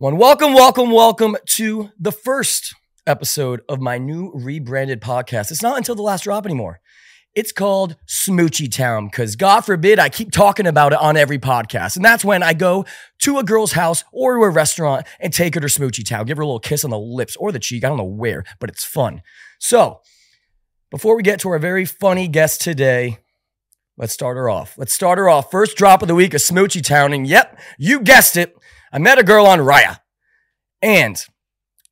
Welcome to the first episode of my new rebranded podcast. It's not until the last drop anymore. It's called Smoochie Town because God forbid I keep talking about it on every podcast. And that's when I go to a girl's house or to a restaurant and take her to Smoochie Town. Give her a little kiss on the lips or the cheek. I don't know where, but it's fun. So before we get to our very funny guest today, let's start her off. First drop of the week of Smoochie Town. And yep, you guessed it. I met a girl on Raya, and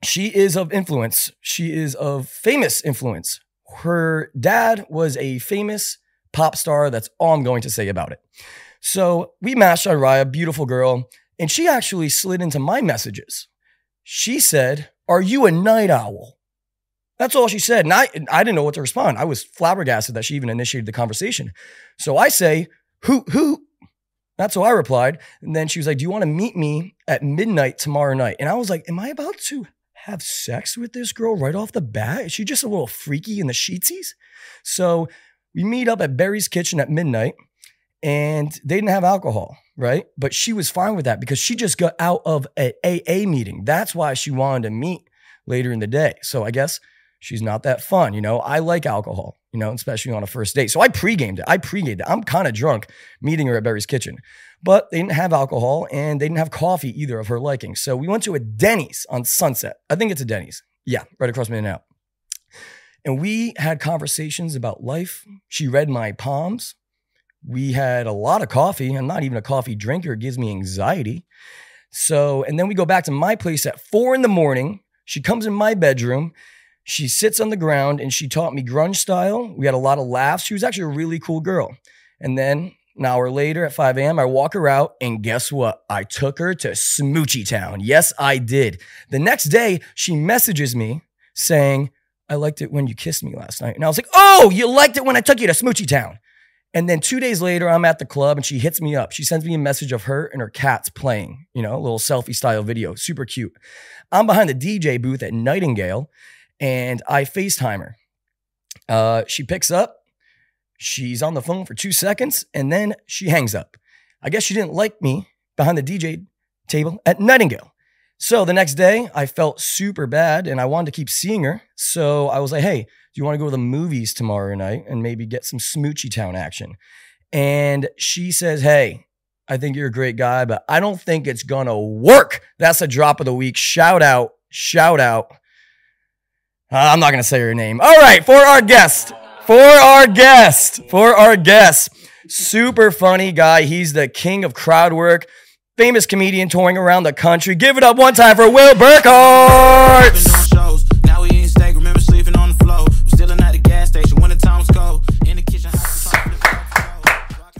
she is of influence. She is of famous influence. Her dad was a famous pop star. That's all I'm going to say about it. So we matched on Raya, beautiful girl, and she actually slid into my messages. She said, "Are you a night owl?" That's all she said, and I didn't know what to respond. I was flabbergasted that she even initiated the conversation. So I say, who? That's how I replied. And then she was like, "Do you want to meet me at midnight tomorrow night?" And I was like, am I about to have sex with this girl right off the bat? Is she just a little freaky in the sheetsies? So we meet up at Berry's Kitchen at midnight, and they didn't have alcohol, right? But she was fine with that because she just got out of an AA meeting. That's why she wanted to meet later in the day. So I guess she's not that fun. You know, I like alcohol, you know, especially on a first date. So I pre-gamed it. I'm kind of drunk meeting her at Berry's Kitchen. But they didn't have alcohol, and they didn't have coffee either of her liking. So we went to a Denny's on Sunset. I think it's a Denny's. Yeah, right across from In-N-Out. And we had conversations about life. She read my palms. We had a lot of coffee. I'm not even a coffee drinker. It gives me anxiety. So, and then we go back to my place at 4 a.m. She comes in my bedroom. She sits on the ground and she taught me grunge style. We had a lot of laughs. She was actually a really cool girl. And then an hour later at 5 a.m., I walk her out, and guess what? I took her to Smoochie Town. Yes, I did. The next day, she messages me saying, "I liked it when you kissed me last night." And I was like, "Oh, you liked it when I took you to Smoochie Town." And then 2 days later, I'm at the club, and she hits me up. She sends me a message of her and her cats playing, you know, a little selfie-style video. Super cute. I'm behind the DJ booth at Nightingale, and I FaceTime her. She picks up. She's on the phone for 2 seconds, and then she hangs up. I guess she didn't like me behind the DJ table at Nightingale. So the next day, I felt super bad, and I wanted to keep seeing her. So I was like, "Hey, do you want to go to the movies tomorrow night and maybe get some Smoochie Town action?" And she says, "Hey, I think you're a great guy, but I don't think it's going to work." That's a drop of the week. Shout out. I'm not going to say her name. All right, for our guest, super funny guy. He's the king of crowd work, famous comedian touring around the country. Give it up one time for Will Burkhart.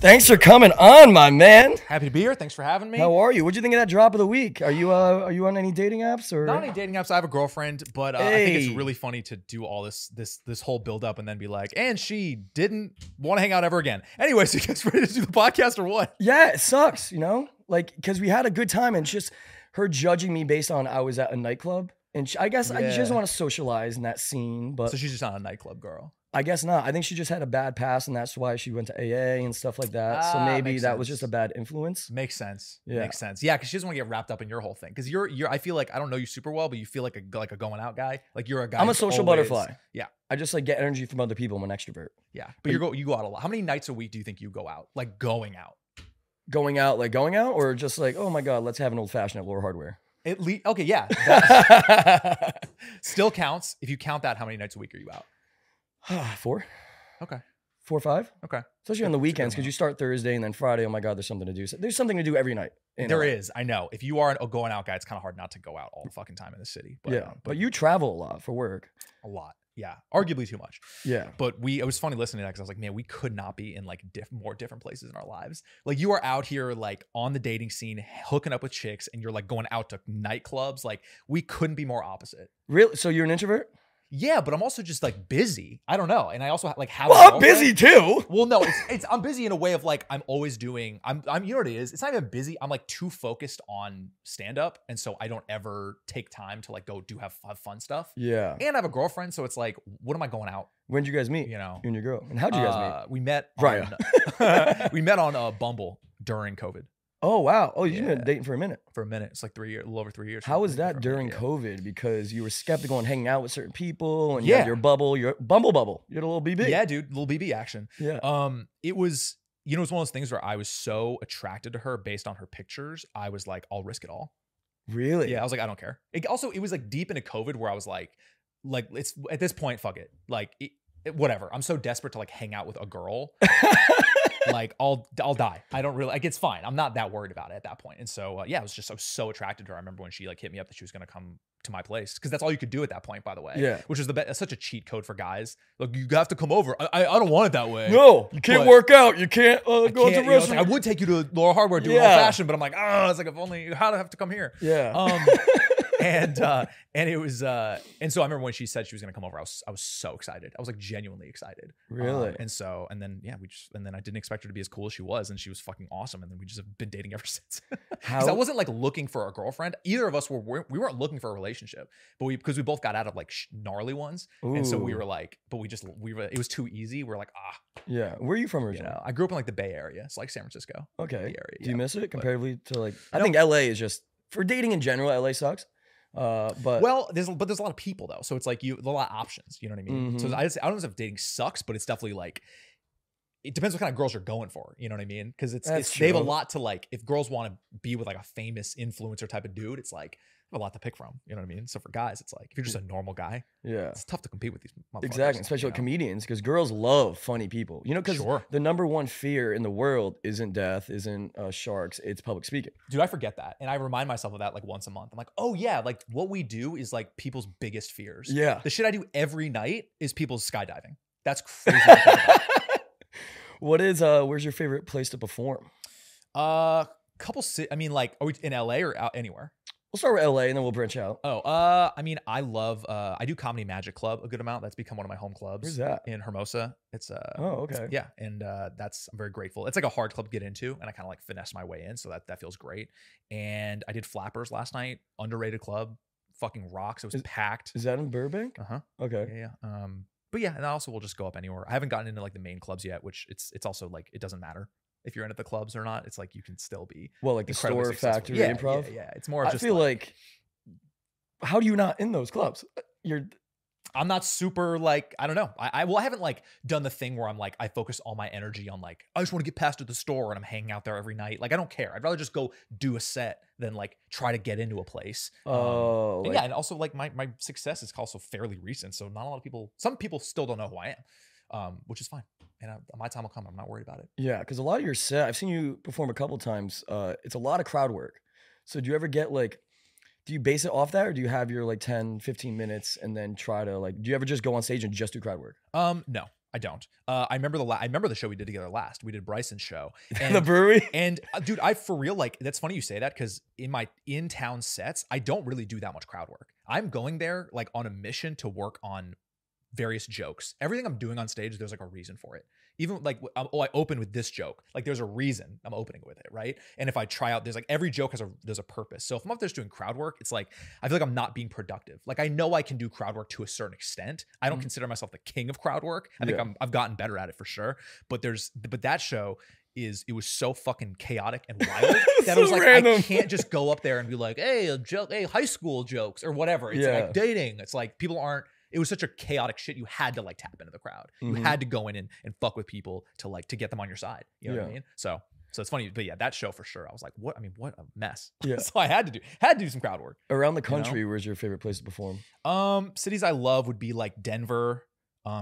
Thanks for coming on, my man. Happy to be here. Thanks for having me. How are you? What do you think of that drop of the week? Are you on any dating apps or not? Any dating apps? I have a girlfriend, but hey. I think it's really funny to do all this whole build up and then be like, and she didn't want to hang out ever again. Anyway, so you guys ready to do the podcast or what? Yeah, it sucks, you know, like because we had a good time, and it's just her judging me based on I was at a nightclub, and she, I guess yeah. She doesn't want to socialize in that scene, but so she's just not a nightclub girl. I guess not. I think she just had a bad past, and that's why she went to AA and stuff like that. So maybe that was just a bad influence. Makes sense. Yeah. Makes sense. Yeah, because she doesn't want to get wrapped up in your whole thing. Because you're. I feel like I don't know you super well, but you feel like a going out guy. Like you're a guy. I'm a social butterfly. Yeah. I just like get energy from other people. I'm an extrovert. Yeah, but you go out a lot. How many nights a week do you think you go out? Like going out, or just like, oh my god, let's have an old fashioned at Lower Hardware. At least okay, yeah. That still counts if you count that. How many nights a week are you out? 4. Okay. 4 or 5. Okay. Especially on the weekends because you start Thursday and then Friday. Oh my God, there's something to do. There's something to do every night. There is. I know. If you are a going out guy, it's kind of hard not to go out all the fucking time in the city. But, yeah. But you travel a lot for work. A lot. Yeah. Arguably too much. Yeah. But it was funny listening to that because I was like, man, we could not be in like more different places in our lives. Like you are out here like on the dating scene, hooking up with chicks, and you're like going out to nightclubs. Like we couldn't be more opposite. Really? So you're an introvert? Yeah, but I'm also just like busy. I don't know. And I also like have I'm busy too. Well, no, it's I'm busy in a way of like I'm always doing I'm you know what it is? It's not even busy. I'm like too focused on stand up, and so I don't ever take time to like go do have fun stuff. Yeah. And I have a girlfriend, so it's like what am I going out? When did you guys meet? You know. You and your girl. And how did you guys meet? We met on Bumble during COVID. Oh, wow. Oh, you've been dating for a minute. For a minute. It's like 3 years, a little over 3 years. How was that during COVID? Because you were skeptical and hanging out with certain people and you had your bubble, your Bumble bubble. You had a little BB. Yeah, dude. Little BB action. Yeah. It was, you know, it's one of those things where I was so attracted to her based on her pictures. I was like, I'll risk it all. Really? Yeah. I was like, I don't care. It also, it was like deep into COVID where I was like it's at this point, fuck it. Like, whatever. I'm so desperate to like hang out with a girl. Like I'll die. I don't really like, it's fine. I'm not that worried about it at that point. And so, yeah, I was just, I was so attracted to her. I remember when she like hit me up that she was going to come to my place. Cause that's all you could do at that point, by the way, which is the best. That's such a cheat code for guys. Like you have to come over. I don't want it that way. No, you can't work out. You can't go to the restaurant. I would take you to Laura Hardware, do an old fashioned, but I'm like, ah, it's like, if only you had to have to come here. Yeah. And it was, and so I remember when she said she was going to come over, I was so excited. I was like genuinely excited. Really? And then I didn't expect her to be as cool as she was, and she was fucking awesome. And then we just have been dating ever since. Because I wasn't like looking for a girlfriend. Either of us we weren't looking for a relationship, but because we both got out of like gnarly ones. Ooh. And so we were like, it was too easy. We're like, ah. Yeah. Where are you from originally? You know, I grew up in like the Bay Area. It's like San Francisco. Okay. Bay Area, do you miss it comparatively to like, I think LA is just, for dating in general, LA sucks. But there's a lot of people though, so it's like there's a lot of options. You know what I mean? Mm-hmm. So I don't know if dating sucks, but it's definitely like it depends what kind of girls you're going for. You know what I mean? Because they have a lot to like. If girls want to be with like a famous influencer type of dude, it's like a lot to pick from. You know what I mean? So for guys, it's like if you're just a normal guy, yeah, it's tough to compete with these motherfuckers. Exactly, especially like comedians, because girls love funny people. You know, because the #1 fear in the world isn't death, isn't sharks, it's public speaking. Dude, I forget that, and I remind myself of that like once a month. I'm like, oh yeah, like what we do is like people's biggest fears. Yeah, the shit I do every night is people's skydiving. That's crazy. What is where's your favorite place to perform? I mean, like, are we in LA or out anywhere? We'll start with LA and then we'll branch out. Oh, I mean, I do Comedy Magic Club a good amount. That's become one of my home clubs. Where's that? In Hermosa. It's oh, okay. Yeah, and I'm very grateful. It's like a hard club to get into, and I kind of like finesse my way in, so that feels great. And I did Flappers last night, underrated club, fucking rocks. It was packed. Is that in Burbank? Uh huh. Okay. Yeah. But yeah, and I also will just go up anywhere. I haven't gotten into like the main clubs yet, which it's also like it doesn't matter if you're in at the clubs or not. It's like you can still be like the Store, successful. Factory, improv. Yeah, it's more. I just feel like, how do you not in those clubs? I'm not super like, I don't know. I haven't like done the thing where I'm like, I focus all my energy on like, I just want to get past at the Store and I'm hanging out there every night. Like, I don't care. I'd rather just go do a set than like try to get into a place. Oh, and also like my success is also fairly recent. So not a lot of people, some people still don't know who I am. Which is fine. And my time will come. I'm not worried about it. Yeah, because a lot of your set, I've seen you perform a couple times. It's a lot of crowd work. So do you ever get like, do you base it off that, or do you have your like 10, 15 minutes and then try to like, do you ever just go on stage and just do crowd work? No, I don't. I remember the show we did together last. We did Bryson's show. And, the brewery? And dude, I for real, like, that's funny you say that, because in my in-town sets, I don't really do that much crowd work. I'm going there like on a mission to work on various jokes. Everything I'm doing on stage, there's like a reason for it. Even like, I open with this joke. Like, there's a reason I'm opening with it, right? And if I try out, there's like every joke there's a purpose. So if I'm up there just doing crowd work, it's like, I feel like I'm not being productive. Like, I know I can do crowd work to a certain extent. I don't consider myself the king of crowd work. I think I've gotten better at it for sure. But that show it was so fucking chaotic and wild that it was like, random. I can't just go up there and be like, hey, a joke, hey, high school jokes or whatever. It's like dating. It's like people aren't. It was such a chaotic shit. You had to like tap into the crowd. You had to go in and fuck with people to get them on your side. You know what I mean? So it's funny, but yeah, that show for sure. I was like, what? I mean, what a mess. Yeah. So I had to do some crowd work. Around the country, where's your favorite place to perform? Cities I love would be like Denver,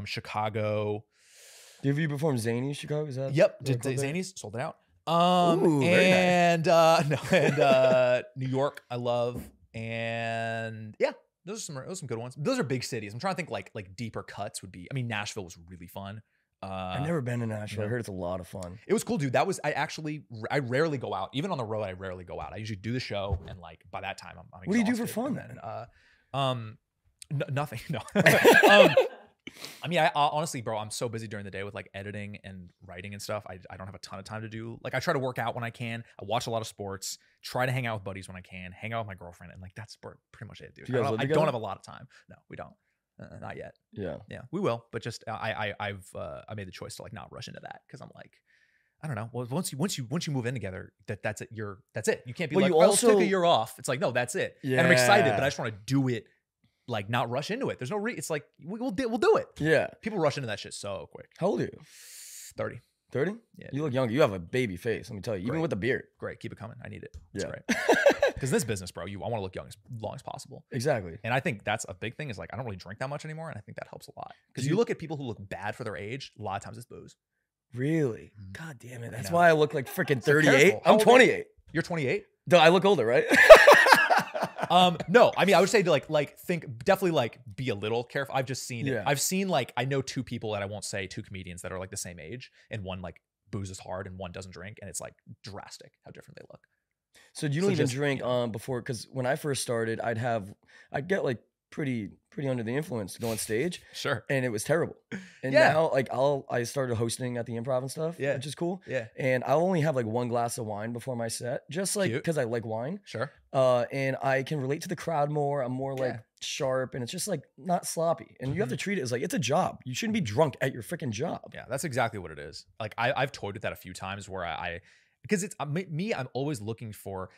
Chicago. Have you performed Zany's Chicago? Is that? Yep, did Zany's, sold it out. Ooh, and very nice. New York, I love, and yeah. Those are some good ones. Those are big cities. I'm trying to think like deeper cuts would be. I mean, Nashville was really fun. I've never been to Nashville. I heard it's a lot of fun. It was cool, dude. I rarely go out. Even on the road, I rarely go out. I usually do the show, and like by that time, I'm exhausted. What do you do for fun then? Nothing. No. I mean, I honestly, bro, I'm so busy during the day with like editing and writing and stuff. I don't have a ton of time to do. Like, I try to work out when I can. I watch a lot of sports, try to hang out with buddies when I can, hang out with my girlfriend. And like, that's pretty much it, dude. I don't have a lot of time. No, we don't. Not yet. Yeah. Yeah, we will. But just, I made the choice to like not rush into that. Cause I'm like, I don't know. Well, once you move in together, that's it. You can't be like, "Well, take a year off." It's like, no, that's it. Yeah. And I'm excited, but I just want to do it, like not rush into it. There's no it's like we'll do it. Yeah. People rush into that shit so quick. How old are you? 30. 30? Yeah. You look younger. You have a baby face. Let me tell you. Great. Even with the beard. Great. Keep it coming. I need it. That's right. Because in this business, bro, I want to look young as long as possible. Exactly. And I think that's a big thing. Is like I don't really drink that much anymore, and I think that helps a lot. Because you look at people who look bad for their age. A lot of times it's booze. Really? God damn it. That's why I look like freaking 38. I'm 28. You're 28? No, I look older, right? No, I mean, I would say to definitely be a little careful. I've just seen it. I've seen I know two people that I won't say, two comedians that are the same age, and one boozes hard and one doesn't drink. And it's drastic how different they look. So you don't even drink before, because when I first started, I'd get pretty under the influence to go on stage. Sure. And it was terrible. And now I started hosting at the Improv and stuff, which is cool. Yeah. And I'll only have one glass of wine before my set, just because I like wine. Sure. And I can relate to the crowd more. I'm more sharp, and it's just not sloppy. And you have to treat it as it's a job. You shouldn't be drunk at your freaking job. Yeah, that's exactly what it is. I've toyed with that a few times where because it's me, I'm always looking for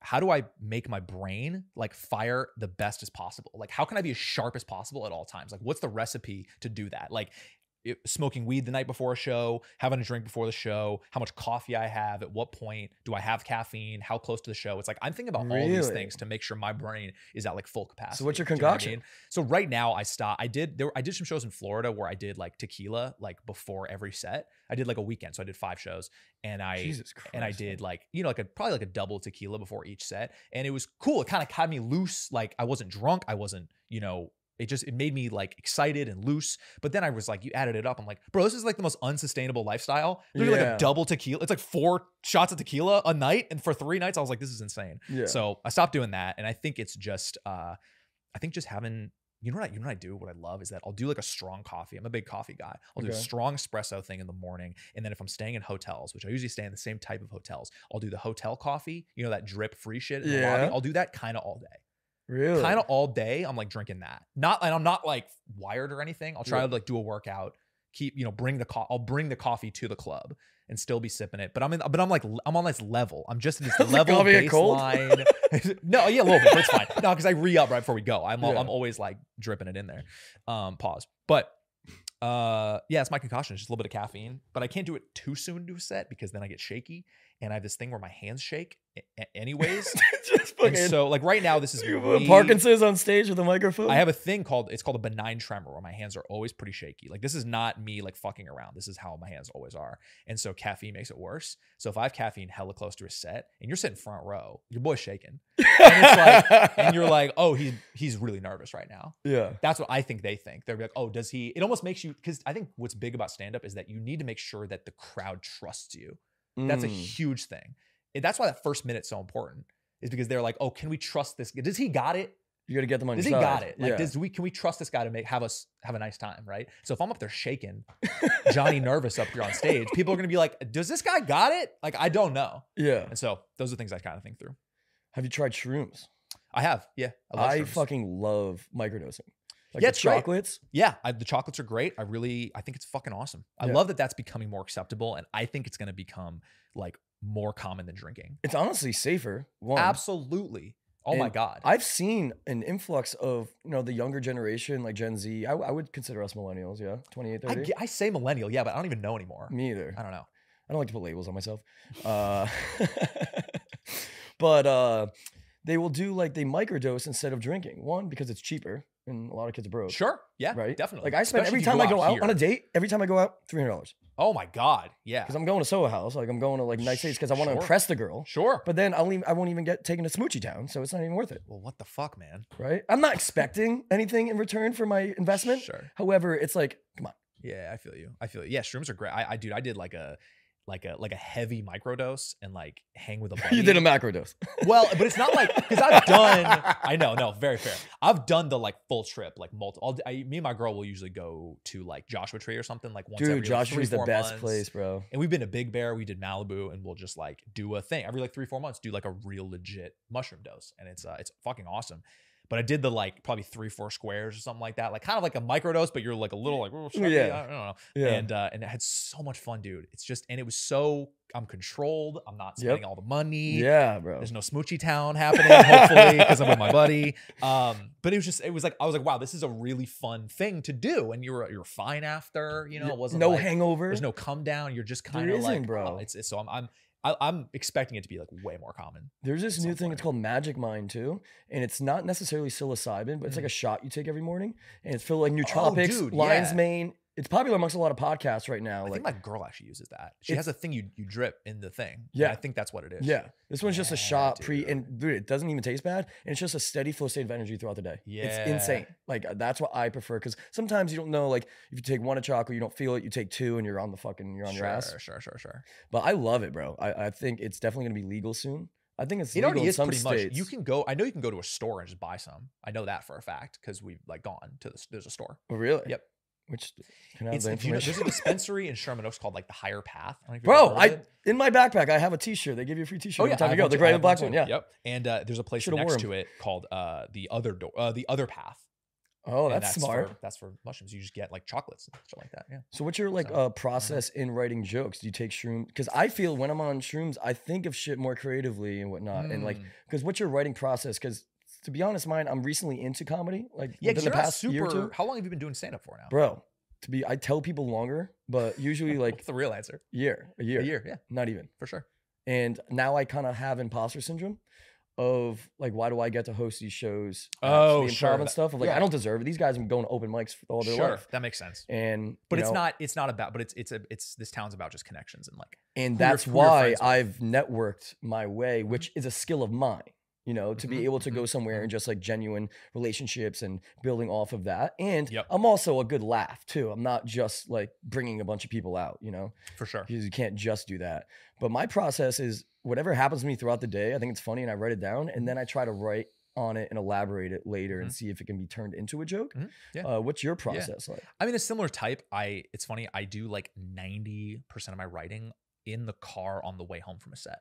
how do I make my brain fire the best as possible? How can I be as sharp as possible at all times? What's the recipe to do that? Smoking weed the night before a show, having a drink before the show, how much coffee I have, at what point do I have caffeine, how close to the show? It's I'm thinking about all these things to make sure my brain is at full capacity. So what's your concoction? You know what I mean? So right now I stopped. I did some shows in Florida where I did tequila before every set. I did a weekend, so I did 5 shows, and I did probably a double tequila before each set, and it was cool. It kind of had me loose. I wasn't drunk. I wasn't, it made me excited and loose. But then I was you added it up. I'm bro, this is the most unsustainable lifestyle. Literally a double tequila. It's 4 shots of tequila a night, and for 3 nights I was this is insane. Yeah. So I stopped doing that, and I think it's just, I think just having. You know what I do? What I love is that I'll do a strong coffee. I'm a big coffee guy. I'll do a strong espresso thing in the morning. And then if I'm staying in hotels, which I usually stay in the same type of hotels, I'll do the hotel coffee, that drip free shit in the lobby. I'll do that kind of all day. Really? Kind of all day. I'm drinking that. And I'm not wired or anything. I'll try to do a workout, I'll bring the coffee to the club and still be sipping it. But I'm on this level. I'm just in this level baseline. No, yeah, a little bit, but it's fine. No, because I re-up right before we go. I'm always dripping it in there. Pause. But yeah, it's my concoction. It's just a little bit of caffeine, but I can't do it too soon to a set because then I get shaky, and I have this thing where my hands shake anyways. And so right now, this is Parkinson's on stage with a microphone. I have a thing it's called a benign tremor, where my hands are always pretty shaky. This is not me fucking around. This is how my hands always are. And so caffeine makes it worse. So if I have caffeine hella close to a set and you're sitting front row, your boy's shaking. And it's and you're oh, he's really nervous right now. Yeah. That's what I think they think. They're oh, does he? It almost makes you, because I think what's big about stand-up is that you need to make sure that the crowd trusts you. That's a huge thing. That's why that first minute's so important, is because they're oh, can we trust this? Does he got it? You got to get them on your side. Does he got it? Can we trust this guy to have us have a nice time, right? So if I'm up there shaking, Johnny Nervous up here on stage, people are going to be does this guy got it? I don't know. Yeah. And so those are things I kind of think through. Have you tried shrooms? I have, yeah. I fucking love microdosing. Yeah, the chocolates. Great. Yeah, the chocolates are great. I think it's fucking awesome. I love that that's becoming more acceptable, and I think it's going to become more common than drinking. It's honestly safer. One. Absolutely. Oh, and my God. I've seen an influx of, the younger generation, Gen Z. I would consider us millennials, yeah, 28, 30. I say millennial, yeah, but I don't even know anymore. Me either. I don't know. I don't like to put labels on myself. But they will do, they microdose instead of drinking. One, because it's cheaper. And a lot of kids are broke. Sure. Yeah. Right. Definitely. I spend every time I go out on a date, every time I go out, $300. Oh my God. Yeah. Because I'm going to Soho House. I'm going to nice dates because I want to impress the girl. Sure. But then I won't even get taken to Smoochie Town. So it's not even worth it. Well, what the fuck, man? Right. I'm not expecting anything in return for my investment. Sure. However, it's come on. Yeah, I feel you. I feel you. Yeah, shrooms are great. I did a heavy microdose and hang with a buddy. You did a macrodose. Well, but it's not because I've done, I know, no, very fair. I've done the full trip, multiple. Me and my girl will usually go to Joshua Tree or something once every 3 months. Dude, Joshua Tree's the best place, bro. And we've been to Big Bear, we did Malibu, and we'll just do a thing every 3-4 months, do a real legit mushroom dose, and it's fucking awesome. But I did the like probably 3-4 squares or something like that, like kind of like a microdose, but you're like a little like, oh, yeah, I don't know. Yeah. And I had so much fun, dude. It's just, and it was so, I'm controlled. I'm not spending all the money. Yeah, bro. There's no smoochy town happening, hopefully, because I'm with my buddy. But it was just, it was like, I was like, wow, this is a really fun thing to do. And you're fine after, you know, it wasn't no like, hangover. There's no come down. You're just kind of like, bro. It's so I'm expecting it to be like way more common. There's this new thing, it's called Magic Mind too. And it's not necessarily psilocybin, but it's like a shot you take every morning. And it's filled like nootropics, lion's mane. It's popular amongst a lot of podcasts right now. I think my girl actually uses that. She has a thing you drip in the thing. Yeah. I think that's what it is. Yeah. This one's just a shot and dude, it doesn't even taste bad. And it's just a steady flow state of energy throughout the day. Yeah. It's insane. Like that's what I prefer. Cause sometimes you don't know, like if you take one of chocolate, you don't feel it. You take two and you're on your ass. Sure. But I love it, bro. I think it's definitely gonna be legal soon. I think it's legal in some states. It already is pretty much. You can go, I know you can go to a store and just buy some. I know that for a fact. Cause we've like gone to this, there's a store. Oh, really? Yep. Which there's a dispensary in Sherman Oaks called like the Higher Path. Bro, in my backpack I have a T-shirt. They give you a free T-shirt every time you go. The gray and black one, yeah. Yep. And there's a place next to it called the Other Path. Oh, that's smart. That's for mushrooms. You just get like chocolates and stuff like that. Yeah. So what's your like process in writing jokes? Do you take shrooms? Because I feel when I'm on shrooms, I think of shit more creatively and whatnot. And like, because what's your writing process? Because to be honest, mine, I'm recently into comedy. Like within the past year or two. How long have you been doing stand-up for now? Bro, I tell people longer, but usually like what's the real answer? A year. A year, yeah. Not even. For sure. And now I kind of have imposter syndrome of like, why do I get to host these shows? Oh, sure. And stuff of like, I don't deserve it. These guys have been going to open mics all their life. Sure, that makes sense. And but it's not about, but it's this town's about just connections and like. And that's why I've networked my way, which is a skill of mine. You know, to be able to go somewhere and just like genuine relationships and building off of that. And I'm also a good laugh too. I'm not just like bringing a bunch of people out, you know? For sure. Because you can't just do that. But my process is whatever happens to me throughout the day, I think it's funny and I write it down and then I try to write on it and elaborate it later and see if it can be turned into a joke. What's your process like? I mean, a similar type. It's funny, I do like 90% of my writing in the car on the way home from a set.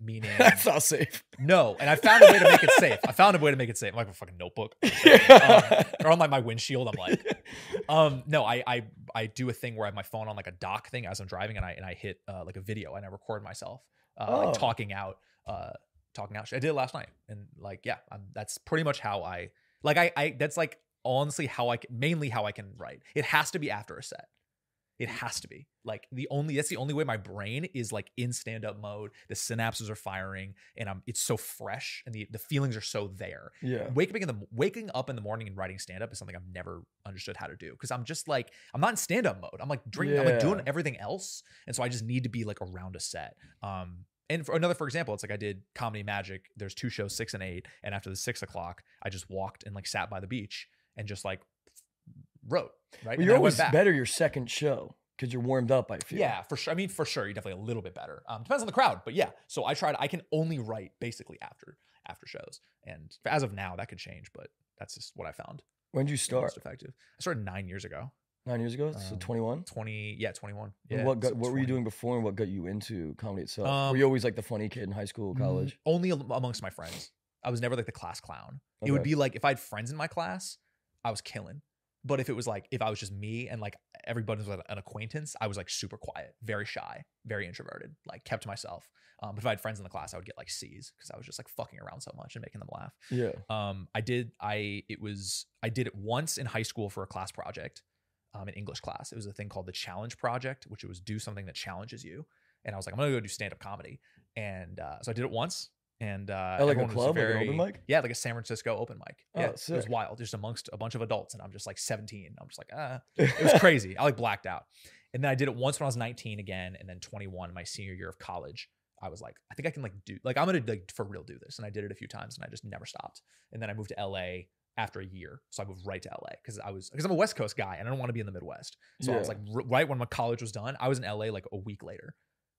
Meaning that's not safe. No, and I found a way to make it safe. I'm like a fucking notebook, or on like my windshield. I'm like, no, I do a thing where I have my phone on like a dock thing as I'm driving, and I hit like a video and I record myself like talking out. I did it last night, and like that's pretty much how I like that's like honestly how I can write. It has to be after a set. It has to be like that's the only way my brain is like in stand up mode. The synapses are firing and it's so fresh and the feelings are so there. Yeah. Waking up in the morning and writing stand up is something I've never understood how to do. Cause I'm just like, I'm not in stand up mode. I'm like drinking, I'm like doing everything else. And so I just need to be like around a set. And for example, it's like I did Comedy Magic. There's 2 shows, 6 and 8. And after the 6 o'clock, I just walked and like sat by the beach and just like wrote. Right. Well, you're always better your second show because you're warmed up, I feel. Yeah, for sure. I mean, for sure, you're definitely a little bit better. Depends on the crowd, but yeah. So I can only write basically after shows. And as of now, that could change, but that's just what I found. When did you start? Most effective. I started 9 years ago. 9 years ago? So 21? 21. Yeah, and what were you doing before and what got you into comedy itself? Were you always like the funny kid in high school, college? Only amongst my friends. I was never like the class clown. Okay. It would be like if I had friends in my class, I was killing. But if it was like, if I was just me and like everybody was like an acquaintance, I was like super quiet, very shy, very introverted, like kept to myself. But if I had friends in the class, I would get like C's because I was just like fucking around so much and making them laugh. Yeah. I did it once in high school for a class project, an English class. It was a thing called the Challenge Project, which was do something that challenges you. And I was like, I'm gonna go do stand-up comedy. And so I did it once. And like a club, like an open mic? Yeah, like a San Francisco open mic. Yeah, oh, it was wild, just amongst a bunch of adults, and I'm just like 17. I'm just like, it was crazy. I like blacked out. And then I did it once when I was 19 again, and then 21, my senior year of college. I was like, I think I can like do, like I'm gonna like for real do this. And I did it a few times, and I just never stopped. And then I moved to LA after a year, so I moved right to LA because I'm a West Coast guy, and I don't want to be in the Midwest. So I was like, right when my college was done, I was in LA like a week later.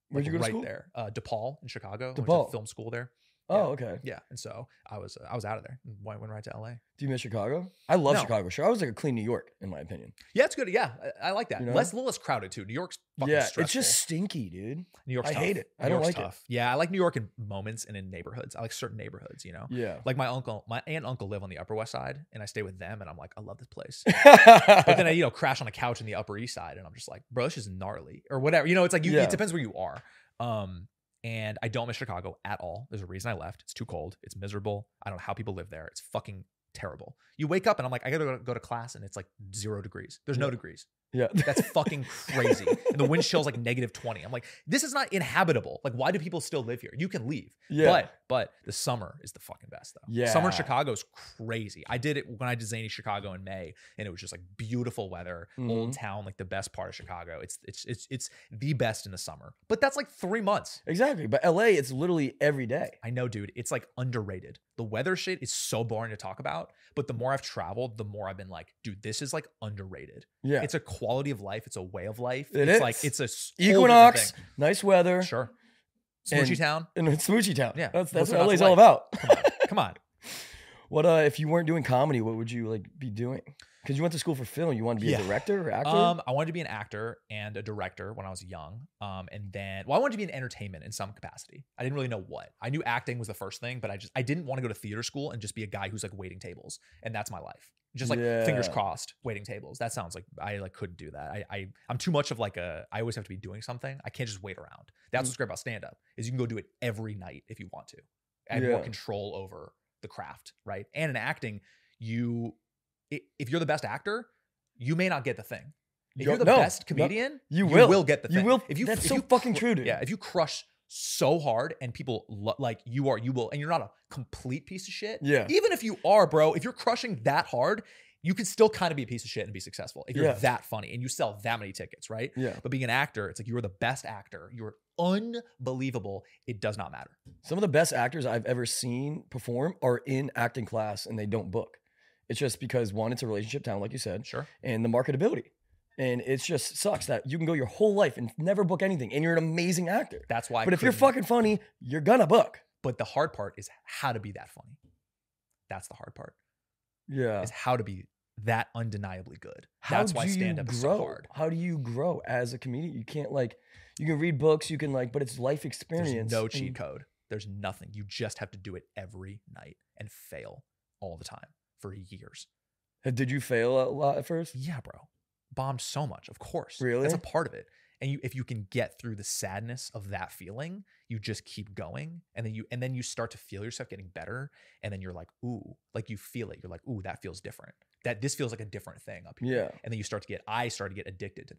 Where'd you go to school? There, DePaul in Chicago. DePaul. I went to film school there. Oh, okay. Yeah, and so I was out of there. And went right to L.A. Do you miss Chicago? I love Chicago. Chicago was like a clean New York, in my opinion. Yeah, it's good. Yeah, I like that. You know? Less, a little less crowded too. New York's fucking stressful. It's just stinky, dude. New York's tough. I hate it. I don't like it. Yeah, I like New York in moments and in neighborhoods. I like certain neighborhoods, you know. Yeah. Like my aunt and uncle live on the Upper West Side, and I stay with them, and I'm like, I love this place. But then I, you know, crash on a couch in the Upper East Side, and I'm just like, bro, this is gnarly or whatever. You know, it's like it depends where you are. And I don't miss Chicago at all. There's a reason I left. It's too cold. It's miserable. I don't know how people live there. It's fucking terrible. You wake up and I'm like, I gotta go to class and it's like 0 degrees. There's no degrees. Yeah. That's fucking crazy. And the wind chill's like -20. I'm like, this is not inhabitable. Like, why do people still live here? You can leave. Yeah. But the summer is the fucking best though. Yeah. Summer in Chicago's crazy. I did it when I did Zany's Chicago in May, and it was just like beautiful weather, old town, like the best part of Chicago. It's the best in the summer. But that's like 3 months. Exactly. But LA, it's literally every day. I know, dude. It's like underrated. The weather shit is so boring to talk about, but the more I've traveled, the more I've been like, dude, this is like underrated. Yeah. It's a quality of life. It's a way of life. It's like, it's a equinox, nice weather. Sure. Smoochie town. And it's smoochie town. Yeah. That's what LA's all about. Come on. What, if you weren't doing comedy, what would you like be doing? Cause you went to school for film. You wanted to be a director or actor? I wanted to be an actor and a director when I was young. And then, well, I wanted to be in entertainment in some capacity. I didn't really know what. I knew acting was the first thing, but I didn't want to go to theater school and just be a guy who's like waiting tables. And that's my life. Just like fingers crossed, waiting tables. That sounds like I like couldn't do that. I'm too much of like I always have to be doing something. I can't just wait around. That's what's great about stand up is you can go do it every night if you want to. I have more control over the craft, right? And in acting, if you're the best actor, you may not get the thing. If you're the best comedian, you will get the thing. You will. That's so fucking true, dude. Yeah, if you crush so hard and people like you are, you will, and you're not a complete piece of shit. Yeah. Even if you are, bro, if you're crushing that hard, you can still kind of be a piece of shit and be successful. If you're that funny and you sell that many tickets, right? Yeah. But being an actor, it's like you are the best actor. You're unbelievable. It does not matter. Some of the best actors I've ever seen perform are in acting class and they don't book. It's just because, one, it's a relationship town, like you said. Sure. And the marketability. And it just sucks that you can go your whole life and never book anything. And you're an amazing actor. That's why. But if you're fucking funny, you're gonna book. But the hard part is how to be that funny. That's the hard part. Yeah. Is how to be that undeniably good. That's why stand-up is so hard. How do you grow as a comedian? You can't like, you can read books, you can like, but it's life experience. There's no cheat code. There's nothing. You just have to do it every night and fail all the time. For years. Did you fail a lot at first? Yeah, bro. Bombed so much, of course. Really? That's a part of it. And if you can get through the sadness of that feeling, you just keep going. And then you start to feel yourself getting better. And then you're like, ooh, like you feel it. You're like, ooh, that feels different. This feels like a different thing up here. Yeah. And then I started to get addicted to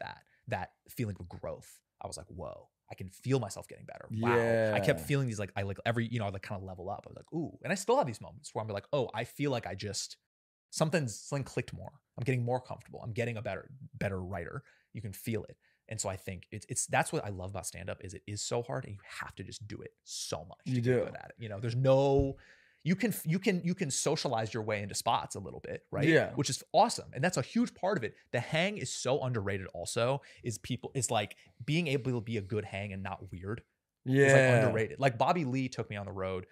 that feeling of growth. I was like, whoa. I can feel myself getting better. Wow. Yeah. I kept feeling these, like, I like kind of level up. I was like, ooh. And I still have these moments where I'm like, oh, I feel like something clicked more. I'm getting more comfortable. I'm getting a better writer. You can feel it. And so I think that's what I love about stand-up is it is so hard and you have to just do it so much. You do. Get good at it. You know, there's no, you can socialize your way into spots a little bit, right? Yeah. Which is awesome. And that's a huge part of it. The hang is so underrated also is like being able to be a good hang and not weird. Yeah. It's like underrated. Like Bobby Lee took me on the road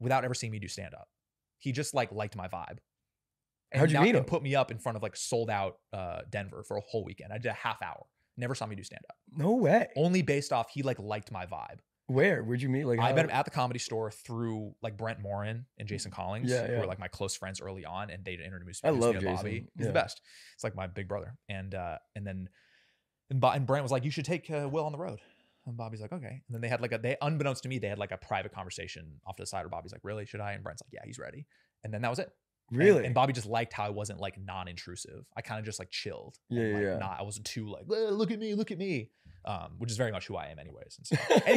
without ever seeing me do stand up. He just like liked my vibe. And how'd you meet him? Put me up in front of like sold out Denver for a whole weekend. I did a half hour. Never saw me do stand up. No way. Only based off he like liked my vibe. Where'd you meet? Like I met him at the Comedy Store through like Brent Morin and Jason Collins, who were like my close friends early on, and they introduced me to Jason. Bobby. He's the best. It's like my big brother. And then Brent was like, "You should take Will on the road." And Bobby's like, "Okay." And then they had like unbeknownst to me, they had like a private conversation off to the side. Where Bobby's like, "Really? Should I?" And Brent's like, "Yeah, he's ready." And then that was it. Really? And Bobby just liked how I wasn't like non-intrusive. I kind of just like chilled. I wasn't too like, look at me. Which is very much who I am anyways. And so,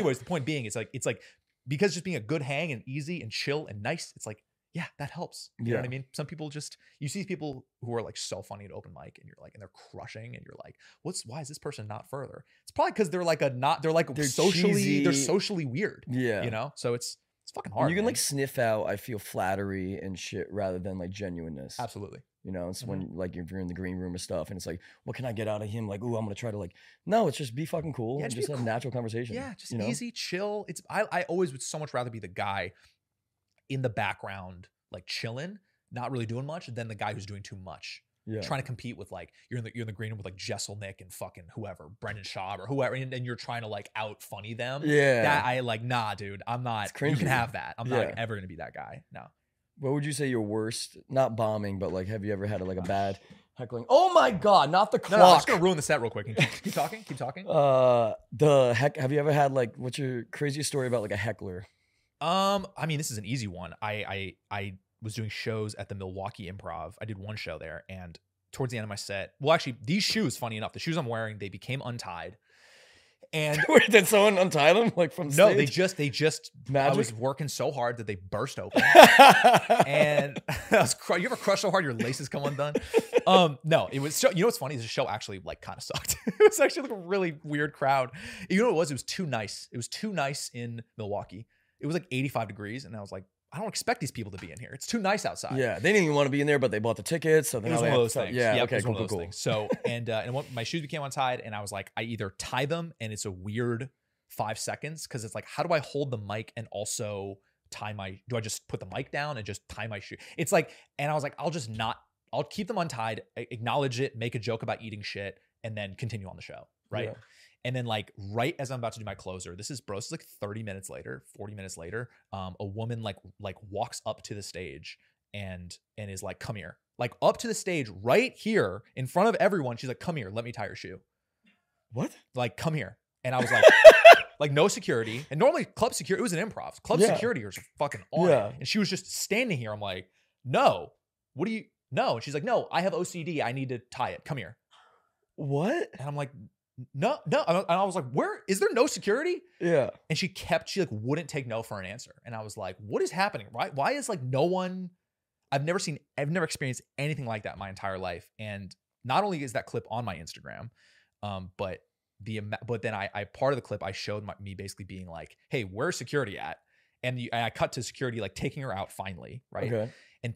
the point being, it's like, because just being a good hang and easy and chill and nice, it's like, yeah, that helps. You know what I mean? Some people just, you see people who are like so funny at open mic and you're like, and they're crushing and you're like, why is this person not further? It's probably because they're socially weird. Yeah. You know? So it's fucking hard. And you can like sniff out, I feel flattery and shit rather than like genuineness. Absolutely. You know, it's when like if you're in the green room or stuff and it's like, what can I get out of him? Like, ooh, I'm going to try to like, no, it's just be fucking cool. Yeah, just have a natural conversation. Yeah, just easy, chill. I always would so much rather be the guy in the background, like chilling, not really doing much, than the guy who's doing too much. Yeah. Trying to compete with, like, you're in the green room with like Jesselnick and fucking whoever, Brendan Schaub or whoever, and you're trying to like out funny them. Yeah. That I like, nah, dude, I'm not, you can have that. I'm not ever gonna be that guy. No. What would you say your worst, not bombing, but like, have you ever had like a bad heckling? Oh my God, not the clock. No, I'm just gonna ruin the set real quick. Keep talking, keep talking. Have you ever had like, what's your craziest story about like a heckler? I mean, this is an easy one. I was doing shows at the Milwaukee Improv. I did one show there, and towards the end of my set, well, actually, these shoes, funny enough, the shoes I'm wearing, they became untied. And wait, did someone untie them like from stage? No, they just magic? I was working so hard that they burst open. And you ever crush so hard your laces come undone? No, it was, you know what's funny is the show actually like kind of sucked. It was actually like a really weird crowd. You know what it was? It was too nice. It was too nice in Milwaukee. It was like 85 degrees, and I was like, I don't expect these people to be in here. It's too nice outside. Yeah, they didn't even want to be in there, but they bought the tickets. So then it was one of those things. Yeah, okay, cool. So, and my shoes became untied, and I was like, I either tie them, and it's a weird 5 seconds, because it's like, how do I hold the mic and also tie my, do I just put the mic down and just tie my shoe? It's like, and I was like, I'll keep them untied, acknowledge it, make a joke about eating shit, and then continue on the show, right? Yeah. And then like right as I'm about to do my closer, this is like 30 minutes later, 40 minutes later, a woman like walks up to the stage and is like, come here. Like up to the stage right here in front of everyone. She's like, come here, let me tie your shoe. What? Like, come here. And I was like, like no security. And normally club security, it was an improv. Club security was fucking on it. And she was just standing here. I'm like, no, what do you, no. And she's like, no, I have OCD. I need to tie it. Come here. What? And I'm like, no. And I was like, where is there no security? Yeah. And she like wouldn't take no for an answer. And I was like, what is happening? Right? Why is like no one, I've never experienced anything like that in my entire life. And not only is that clip on my Instagram, but then I part of the clip, I showed me basically being like, hey, where's security at? And I cut to security, like taking her out finally. Right. Okay. And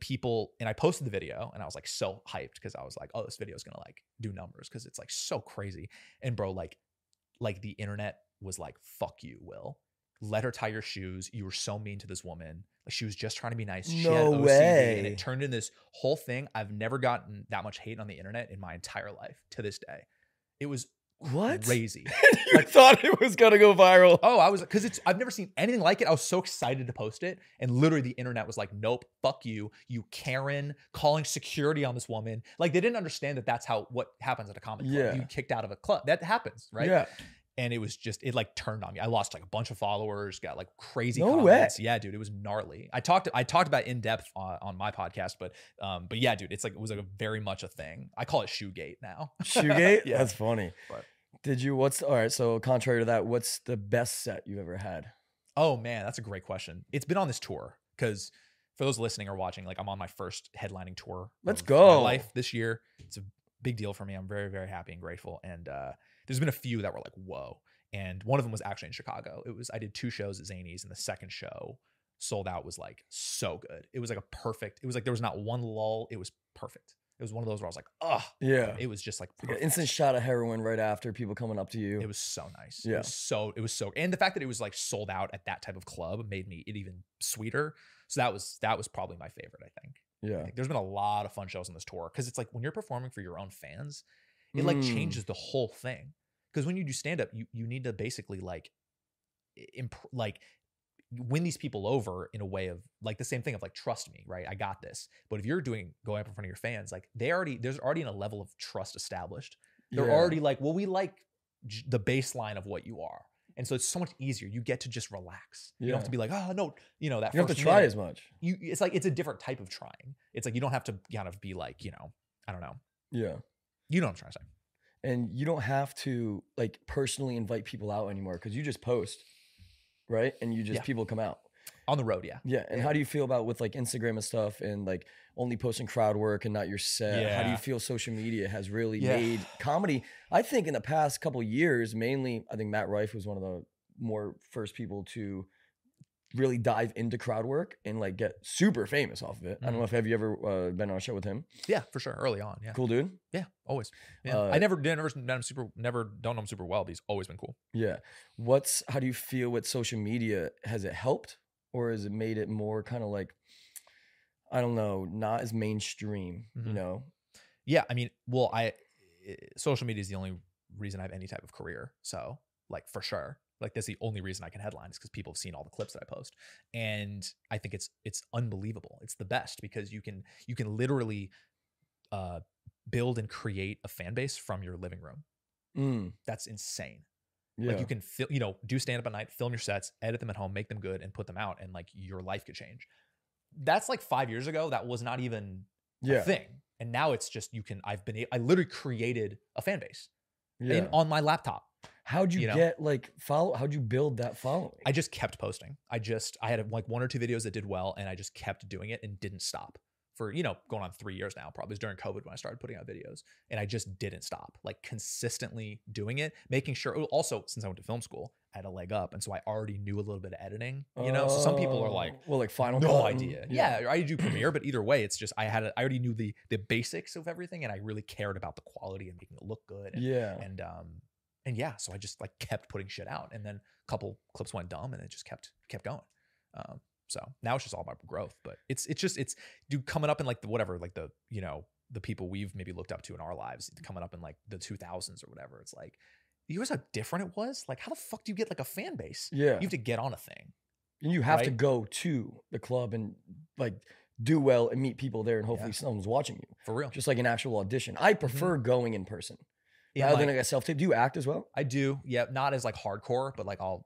I posted the video, and I was like so hyped because I was like, oh, this video is gonna like do numbers because it's like so crazy. And bro, like the internet was like, fuck you, Will. Let her tie your shoes. You were so mean to this woman. Like she was just trying to be nice. She had OCD, and it turned into this whole thing. I've never gotten that much hate on the internet in my entire life to this day. It was crazy. You like, thought it was gonna go viral. Oh, I was, because I've never seen anything like it. I was so excited to post it, and literally the internet was like, nope, fuck you, you Karen, calling security on this woman. Like they didn't understand that's what happens at a comedy club. Yeah. You kicked out of a club. That happens, right? Yeah. And it was just, it like turned on me. I lost like a bunch of followers, got like crazy comments. Yeah, dude, it was gnarly. I talked about in depth on my podcast, but yeah, dude, it's like, it was like a very much a thing. I call it shoegate now. Shoegate? Yeah. That's funny. But all right, so contrary to that, what's the best set you ever had? Oh man, that's a great question. It's been on this tour, because for those listening or watching, like I'm on my first headlining tour. Let's go. My life this year. It's a big deal for me. I'm very, very happy and grateful. And, there's been a few that were like, whoa. And one of them was actually in Chicago. I did 2 shows at Zany's, and the second show sold out was like so good. It was like it was like there was not one lull. It was perfect. It was one of those where I was like, oh. Yeah. It was just like perfect. Instant shot of heroin right after, people coming up to you. It was so nice. Yeah. It was so, and the fact that it was like sold out at that type of club made it even sweeter. So that was probably my favorite, I think. Yeah. There's been a lot of fun shows on this tour, because it's like when you're performing for your own fans, it like changes the whole thing. Because when you do stand up, you need to basically like win these people over in a way of like the same thing of like, trust me, right? I got this. But if you're going up in front of your fans, like there's already a level of trust established. They're already like, well, we like the baseline of what you are. And so it's so much easier. You get to just relax. Yeah. You don't have to be like, oh, no, you know, that you don't have to try as much. It's like, it's a different type of trying. It's like, you don't have to kind of be like, you know, I don't know. Yeah. You know what I'm trying to say. And you don't have to like personally invite people out anymore, because you just post, right? And people come out. On the road, yeah. Yeah, and how do you feel about with like Instagram and stuff, and like only posting crowd work and not your set? Yeah. How do you feel social media has really made comedy? I think in the past couple of years, mainly, I think Matt Rife was one of the first people to really dive into crowd work and like get super famous off of it. I don't know if have you ever been on a show with him? Yeah, for sure. Early on, yeah. Cool dude. Yeah, always. Yeah. I don't know him super well, but he's always been cool. Yeah. How do you feel with social media? Has it helped or has it made it more kind of like, I don't know, not as mainstream, you know? Yeah. I mean, well, social media is the only reason I have any type of career. So like, for sure. Like, that's the only reason I can headline is because people have seen all the clips that I post. And I think it's unbelievable. It's the best because you can literally build and create a fan base from your living room. That's insane. Yeah. Like, you can do stand up at night, film your sets, edit them at home, make them good, and put them out, and like your life could change. That's like 5 years ago. That was not even a thing. And now it's just, I literally created a fan base on my laptop. How'd you get like follow? How'd you build that following? I just kept posting. I had like one or two videos that did well, and I just kept doing it and didn't stop for, going on 3 years now. Probably was during COVID when I started putting out videos, and I just didn't stop, like consistently doing it, making sure. Also, since I went to film school, I had a leg up. And so I already knew a little bit of editing, so some people are like, well, like Final Cut. No idea. Yeah. I do Premiere, but either way, it's just, I already knew the basics of everything. And I really cared about the quality and making it look good. And, and yeah, so I just like kept putting shit out, and then a couple clips went dumb, and it just kept going. So now it's just all about growth, but it's dude, coming up in like the people we've maybe looked up to in our lives, coming up in like the 2000s or whatever. It's like, you realize how different it was? Like, how the fuck do you get like a fan base? Yeah. You have to get on a thing. And you have to go to the club and like do well and meet people there, and hopefully someone's watching you. For real. Just like an actual audition. I prefer going in person. Yeah, rather than like a self-tape. Do you act as well? I do. Yeah, not as like hardcore, but like I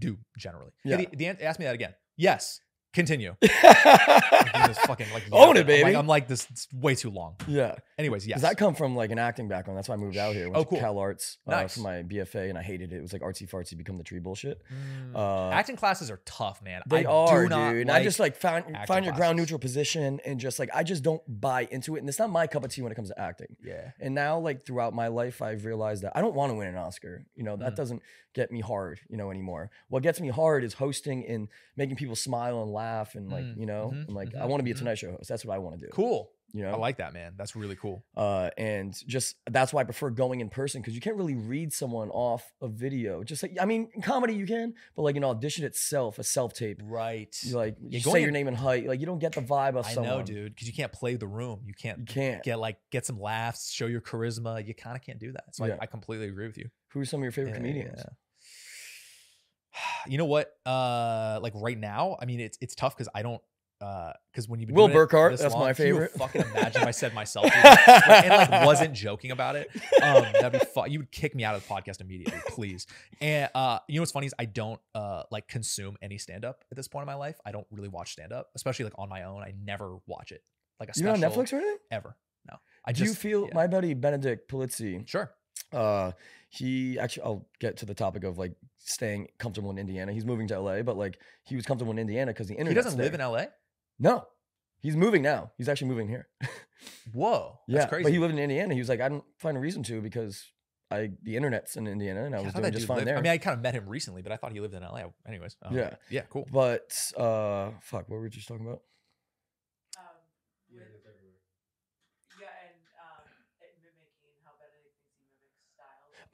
do generally. Yeah. Hey, ask me that again. Yes. Continue. Own it, baby. I'm like this is way too long. Yeah. Anyways, yes. Does that come from like an acting background? That's why I moved out here. Went to Cal Arts for my BFA, and I hated it. It was like artsy fartsy, become the tree bullshit. Acting classes are tough, man. They are, dude. And I just like find your ground neutral position, and just like, I just don't buy into it. And it's not my cup of tea when it comes to acting. Yeah. And now like throughout my life, I've realized that I don't want to win an Oscar. That doesn't get me hard, anymore. What gets me hard is hosting and making people smile and laugh. And like, I'm like, I want to be a Tonight Show host. That's what I want to do. Cool. I like that, man. That's really cool. And just, that's why I prefer going in person, because you can't really read someone off a video. Just like, I mean, in comedy you can, but like an audition itself, a self-tape. Right. You like, you say your name and height. Like, you don't get the vibe of someone. I know, dude, because you can't play the room. You can't get some laughs, show your charisma. You kind of can't do that. So I completely agree with you. Who are some of your favorite comedians? Yeah. You know what? Like right now, I mean, it's tough because I don't, because when you've been Will Burkhart, that's long, my favorite. You fucking imagine if I said myself and wasn't joking about it. That'd be fun. You would kick me out of the podcast immediately, please. And you know what's funny is I don't like consume any stand up at this point in my life. I don't really watch stand up, especially like on my own. I never watch it. Like a special. You're on Netflix or anything? Ever? No. My buddy Benedict Polizzi. Sure. He actually, I'll get to the topic of like staying comfortable in Indiana. He's moving to LA, but like he was comfortable in Indiana because the internet. He doesn't live in LA? No, he's moving now. He's actually moving here. Whoa. Yeah. That's crazy. But he lived in Indiana. He was like, I didn't find a reason to because the internet's in Indiana, and I was doing just fine there. I mean, I kind of met him recently, but I thought he lived in LA. Anyways. Yeah. Yeah. Cool. But, fuck, what were we just talking about?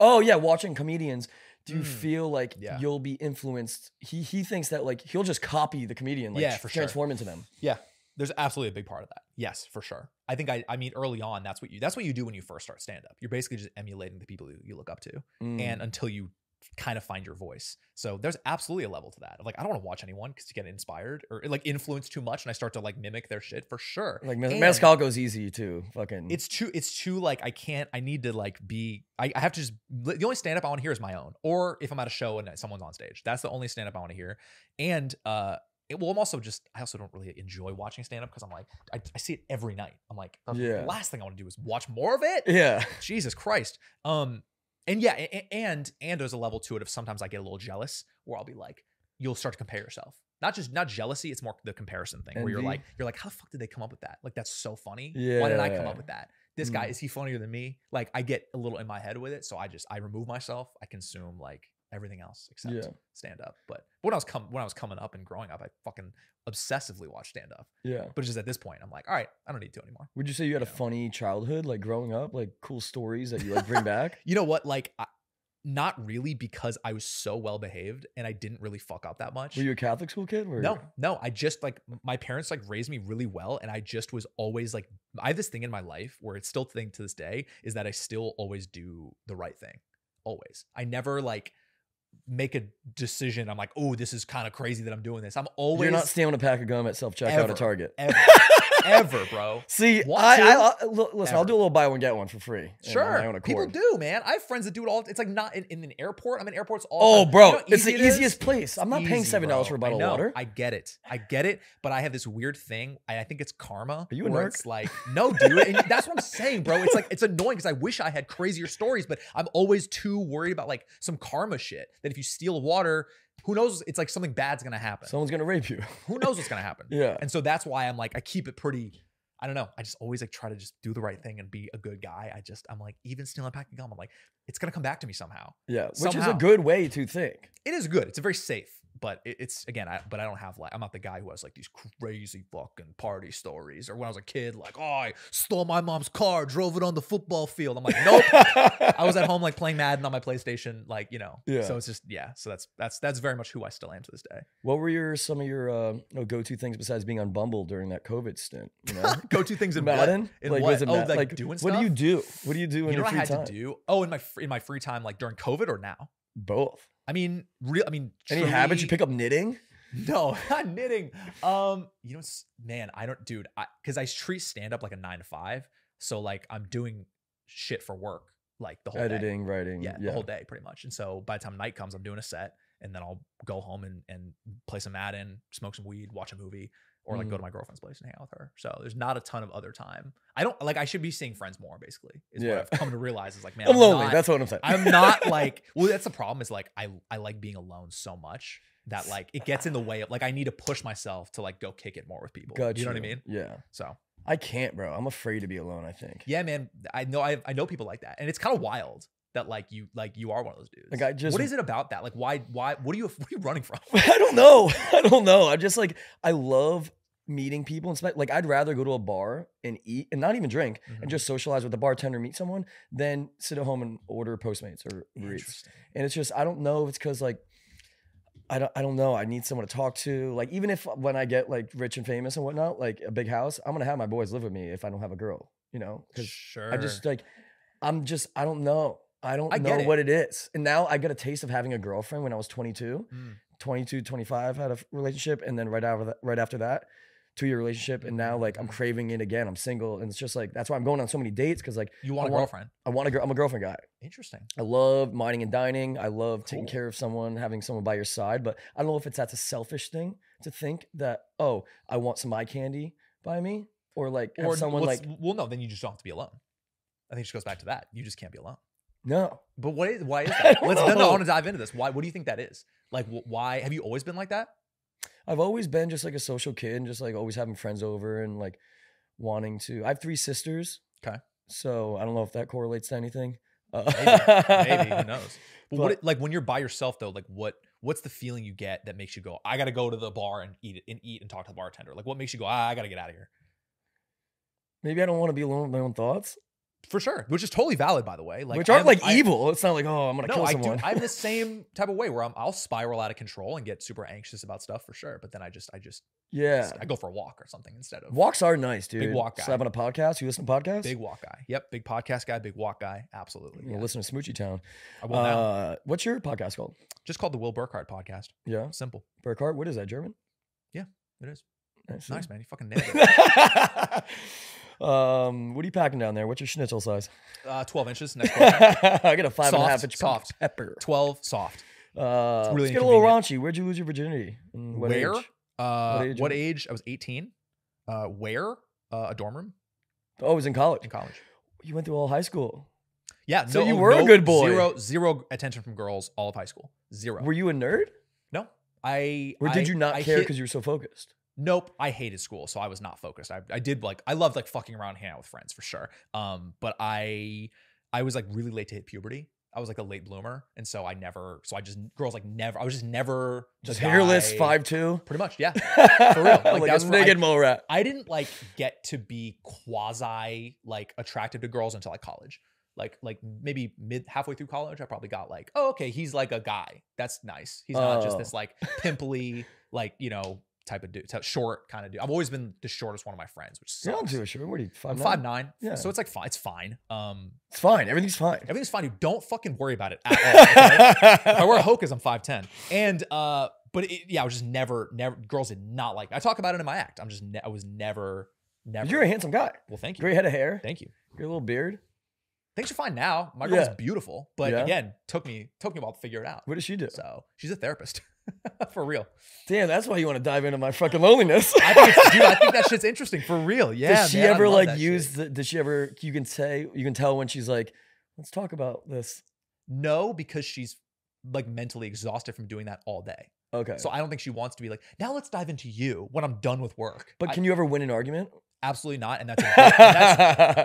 Oh yeah, watching comedians. Do you feel like you'll be influenced? He thinks that like he'll just copy the comedian, like transform into them. Yeah, there's absolutely a big part of that. Yes, for sure. I think I mean early on that's what you do when you first start stand up. You're basically just emulating the people you look up to, and until you kind of find your voice. So there's absolutely a level to that. Like, I don't want to watch anyone because you get inspired or like influenced too much, and I start to like mimic their shit for sure. Like mezcal goes easy too. Fucking, it's too like I have to just, the only stand up I want to hear is my own, or if I'm at a show and someone's on stage, that's the only stand up I want to hear. And I also don't really enjoy watching stand up because I'm like, I see it every night. I'm like, the last thing I want to do is watch more of it. Yeah. Jesus Christ. And yeah, and there's a level to it of sometimes I get a little jealous where I'll be like, you'll start to compare yourself. Not jealousy, it's more the comparison thing, where you're like, how the fuck did they come up with that? Like, that's so funny. Yeah. Why didn't I come up with that? This guy, is he funnier than me? Like, I get a little in my head with it. So I remove myself. I consume like everything else except stand up. But when I was coming up and growing up, I fucking obsessively watched stand up. Yeah. But just at this point, I'm like, all right, I don't need to anymore. Would you say you had a funny childhood, like growing up, like cool stories that you like bring back? You know what? Like, I, Not really, because I was so well behaved and I didn't really fuck up that much. Were you a Catholic school kid? Or? No. I just like, my parents like raised me really well. And I just was always like, I have this thing in my life where it's still a thing to this day, is that I still always do the right thing. Always. I never like make a decision. I'm like, oh, this is kind of crazy that I'm doing this. I'm always. You're not stealing a pack of gum at self-checkout at Target. Ever. Ever, bro. See, listen, I'll do a little buy one, get one for free. Sure. People do, man. I have friends that do it all. It's like not in an airport. I'm in airports all the time. Bro. You know, it's the easiest place. I'm not paying $7 for a bottle of water. I get it. But I have this weird thing. I think it's karma. Are you a nerd? It's like, no, dude. And that's what I'm saying, bro. It's like, it's annoying because I wish I had crazier stories, but I'm always too worried about like some karma shit that if you steal water, who knows? It's like something bad's going to happen. Someone's going to rape you. Who knows what's going to happen? Yeah. And so that's why I'm like, I keep it pretty, I don't know. I just always like try to just do the right thing and be a good guy. I'm like, even stealing a pack of gum, I'm like, it's going to come back to me somehow. Yeah. Which is a good way to think. It is good. It's a very safe, but it's again, I don't have like, I'm not the guy who has like these crazy fucking party stories, or when I was a kid, like, oh, I stole my mom's car, drove it on the football field. I'm like, nope. I was at home like playing Madden on my PlayStation. Like, you know, yeah. So it's just, yeah. So that's very much who I still am to this day. What were some of your go-to things besides being on Bumble during that COVID stint? You know? Go-to things in Madden? Like doing stuff? What do you do in your free time? In my free time, like during COVID or now? Both. Any habits? You pick up knitting? No, not knitting. You know, man, I don't, dude, because I treat stand up like a 9 to 5. So like I'm doing shit for work, like the whole editing, day. Writing, yeah, the whole day pretty much. And so by the time night comes, I'm doing a set, and then I'll go home and play some Madden, smoke some weed, watch a movie, or like go to my girlfriend's place and hang out with her. So there's not a ton of other time. I should be seeing friends more, basically, is what I've come to realize, is like, man, I'm lonely. That's what I'm saying. I'm not like, well, that's the problem, is like, I like being alone so much that like it gets in the way of like, I need to push myself to like go kick it more with people. Gotcha. You know what I mean? Yeah. So I can't, bro. I'm afraid to be alone, I think. Yeah, man. I know people like that. And it's kind of wild that you are one of those dudes. Like, I just, what is it about that? Like, why, what are you running from? I don't know. I'm just like, I love meeting people, and like, I'd rather go to a bar and eat and not even drink and just socialize with the bartender, meet someone, than sit at home and order Postmates or Uber Eats. And it's just, I don't know if it's cause like, I don't know. I need someone to talk to. Like, even if when I get like rich and famous and whatnot, like a big house, I'm going to have my boys live with me if I don't have a girl, you know? Cause sure. I don't know. I don't know what it is. And now I got a taste of having a girlfriend when I was 25, had a relationship. And then right after that, 2-year relationship. And now like I'm craving it again. I'm single. And it's just like, that's why I'm going on so many dates. Cause like I want a girlfriend. I'm a girlfriend guy. Interesting. I love mining and dining. I love taking care of someone, having someone by your side. But I don't know if that's a selfish thing to think that, oh, I want some eye candy by me, or like, or someone like, well, no, then you just don't have to be alone. I think it just goes back to that. You just can't be alone. No, but why is that? I want to dive into this. Why? What do you think that is? Like, why have you always been like that? I've always been just like a social kid, and just like always having friends over and like wanting to. I have 3 sisters. Okay, so I don't know if that correlates to anything. Maybe who knows? But like when you're by yourself though, like what's the feeling you get that makes you go, I gotta go to the bar and eat and talk to the bartender? Like, what makes you go, I gotta get out of here? Maybe I don't want to be alone with my own thoughts. For sure, which is totally valid, by the way. Like, which aren't like evil. It's not like, oh, I'm gonna kill someone. I'm the same type of way where I'll spiral out of control and get super anxious about stuff for sure. But then I go for a walk or something instead of. Walks are nice, dude. Big walk guy. Slap on a podcast. You listen to podcasts? Big walk guy. Yep. Big podcast guy. Big walk guy. Absolutely. You'll listen to Smoochie Town. I will now. What's your podcast called? Just called the Will Burkhart Podcast. Yeah. Simple. Burkhart. What is that, German? Yeah, it is. Nice, man. You fucking nailed it. What are you packing down there? What's your schnitzel size? 12 inches. Next question. I got a 5.5 inch soft pepper. 12 soft. It's really, let's get a little raunchy. Where'd you lose your virginity? Where? Age? What age? I was 18. Where? A dorm room. Oh, I was in college. In college. You went through all high school. Yeah. So you were a good boy. Zero attention from girls all of high school. Zero. Were you a nerd? No. Did you not care because you were so focused? Nope. I hated school, so I was not focused. I loved like fucking around, hanging out with friends for sure. But I was like really late to hit puberty. I was like a late bloomer. And so I was just never just hairless, 5'2". Pretty much, yeah. For real. Like that's naked mole rat. I didn't like get to be quasi like attractive to girls until like college. like maybe halfway through college, I probably got like, oh, okay, he's like a guy. That's nice. He's not just this like pimply, like, you know, type of dude, short kind of dude. I've always been the shortest one of my friends, which sucks. You're not too short. What are you, 5'9"? 5'9". Yeah. So it's like fine. It's fine. It's fine. Everything's fine. Everything's fine. You don't fucking worry about it at all. Okay? If I wear a Hoka's, I'm 5'10". And but it, yeah, I was just never. Girls did not like me. I talk about it in my act. I'm just I was never. You're a handsome guy. Well, thank you. Great head of hair. Thank you. Your little beard. Things are fine now. My girl's beautiful, but again, took me a while to figure it out. What does she do? So she's a therapist. For real. Damn, that's why you want to dive into my fucking loneliness. I think that shit's interesting. For real. Yeah. Does she ever like use the, does she ever, you can tell when she's like, let's talk about this? No, because she's like mentally exhausted from doing that all day. Okay. So I don't think she wants to be like, now let's dive into you when I'm done with work. But can you ever win an argument? Absolutely not. And that's a bit,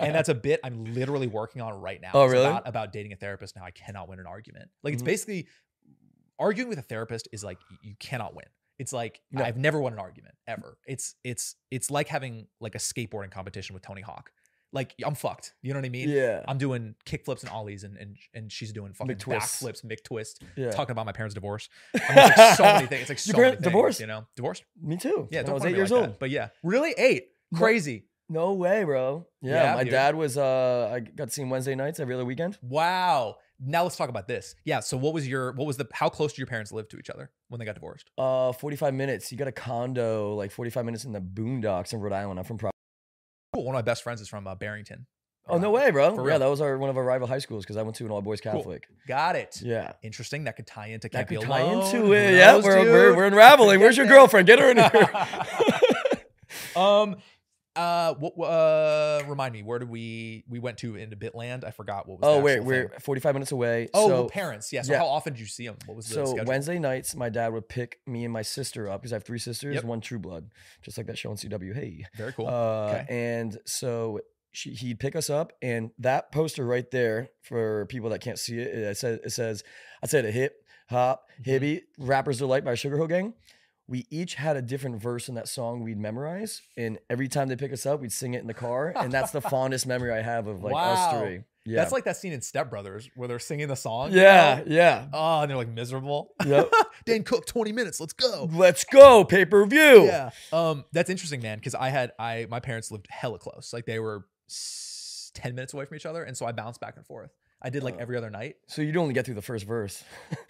and that's a bit I'm literally working on right now. Oh, it's really? About dating a therapist and how I cannot win an argument. Like it's basically, arguing with a therapist is like, you cannot win. It's like, no. I've never won an argument ever. It's like having like a skateboarding competition with Tony Hawk. Like I'm fucked. You know what I mean? Yeah. I'm doing kickflips and ollies and she's doing fucking backflips, McTwist. Yeah. Talking about my parents' divorce. I mean, it's like so many things. It's like so many things. Divorced? You know? Divorced? Me too. Yeah. When I was 8 years old. That. But yeah. Really? 8? Crazy. No way, bro. Yeah. My dad was, I got to see him Wednesday nights every other weekend. Wow. Now let's talk about this. Yeah. So how close did your parents live to each other when they got divorced? 45 minutes. You got a condo, like 45 minutes in the boondocks in Rhode Island. I'm from cool. One of my best friends is from Barrington. Oh, no way, bro. For real. Yeah, that was one of our rival high schools because I went to an all boys Catholic. Cool. Got it. Yeah. Interesting. That could tie into Can't Be Alone. That could tie into it. Yeah. We're unraveling. Where's your girlfriend? Get her in here. Remind me, where did we went to in Bitland? I forgot what was. Oh wait, we're 45 minutes away. Oh, so, parents. Yeah. So how often do you see them? What was the schedule? Wednesday nights, my dad would pick me and my sister up because I have 3 sisters, one True Blood, just like that show on CW. Hey, very cool. Okay. And so he'd pick us up, and that poster right there for people that can't see it, it says a hip hop hippie Rapper's Delight by Sugar Hill Gang. We each had a different verse in that song we'd memorize. And every time they pick us up, we'd sing it in the car. And that's the fondest memory I have of like us three. Yeah. That's like that scene in Step Brothers where they're singing the song. Yeah, yeah. Oh, and they're like miserable. Yep. Dan Cook, 20 minutes, let's go. Let's go, pay-per-view. Yeah. That's interesting, man, because my parents lived hella close. Like they were 10 minutes away from each other. And so I bounced back and forth. I did like every other night. So you'd only get through the first verse.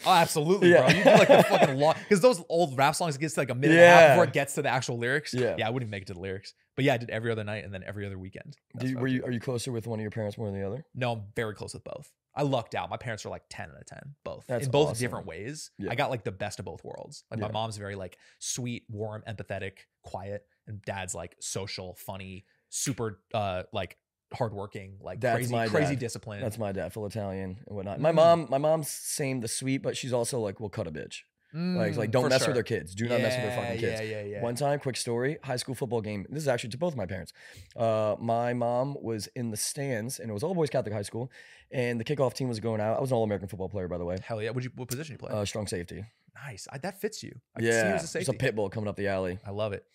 Oh, absolutely, bro. You do like the fucking long, because those old rap songs gets to like a minute and a half before it gets to the actual lyrics. Yeah. Yeah, I wouldn't make it to the lyrics. But yeah, I did every other night and then every other weekend. Are you closer with one of your parents more than the other? No, I'm very close with both. I lucked out. My parents were like 10 out of 10, both. That's in both awesome. Different ways. Yeah. I got like the best of both worlds. Like my mom's very like sweet, warm, empathetic, quiet. And dad's like social, funny, super like hardworking, like crazy discipline. That's my dad, full Italian and whatnot. My mom's same, the sweet, but she's also like, we'll cut a bitch. Like don't mess with their kids. Do not mess with their fucking kids. Yeah. One time, quick story, high school football game. This is actually to both my parents. My mom was in the stands, and it was all boys Catholic high school, and the kickoff team was going out. I was an All-American football player, by the way. Hell yeah. What position you play? Strong safety. Nice. That fits you. I can see you as a safety. There's a pit bull coming up the alley. I love it.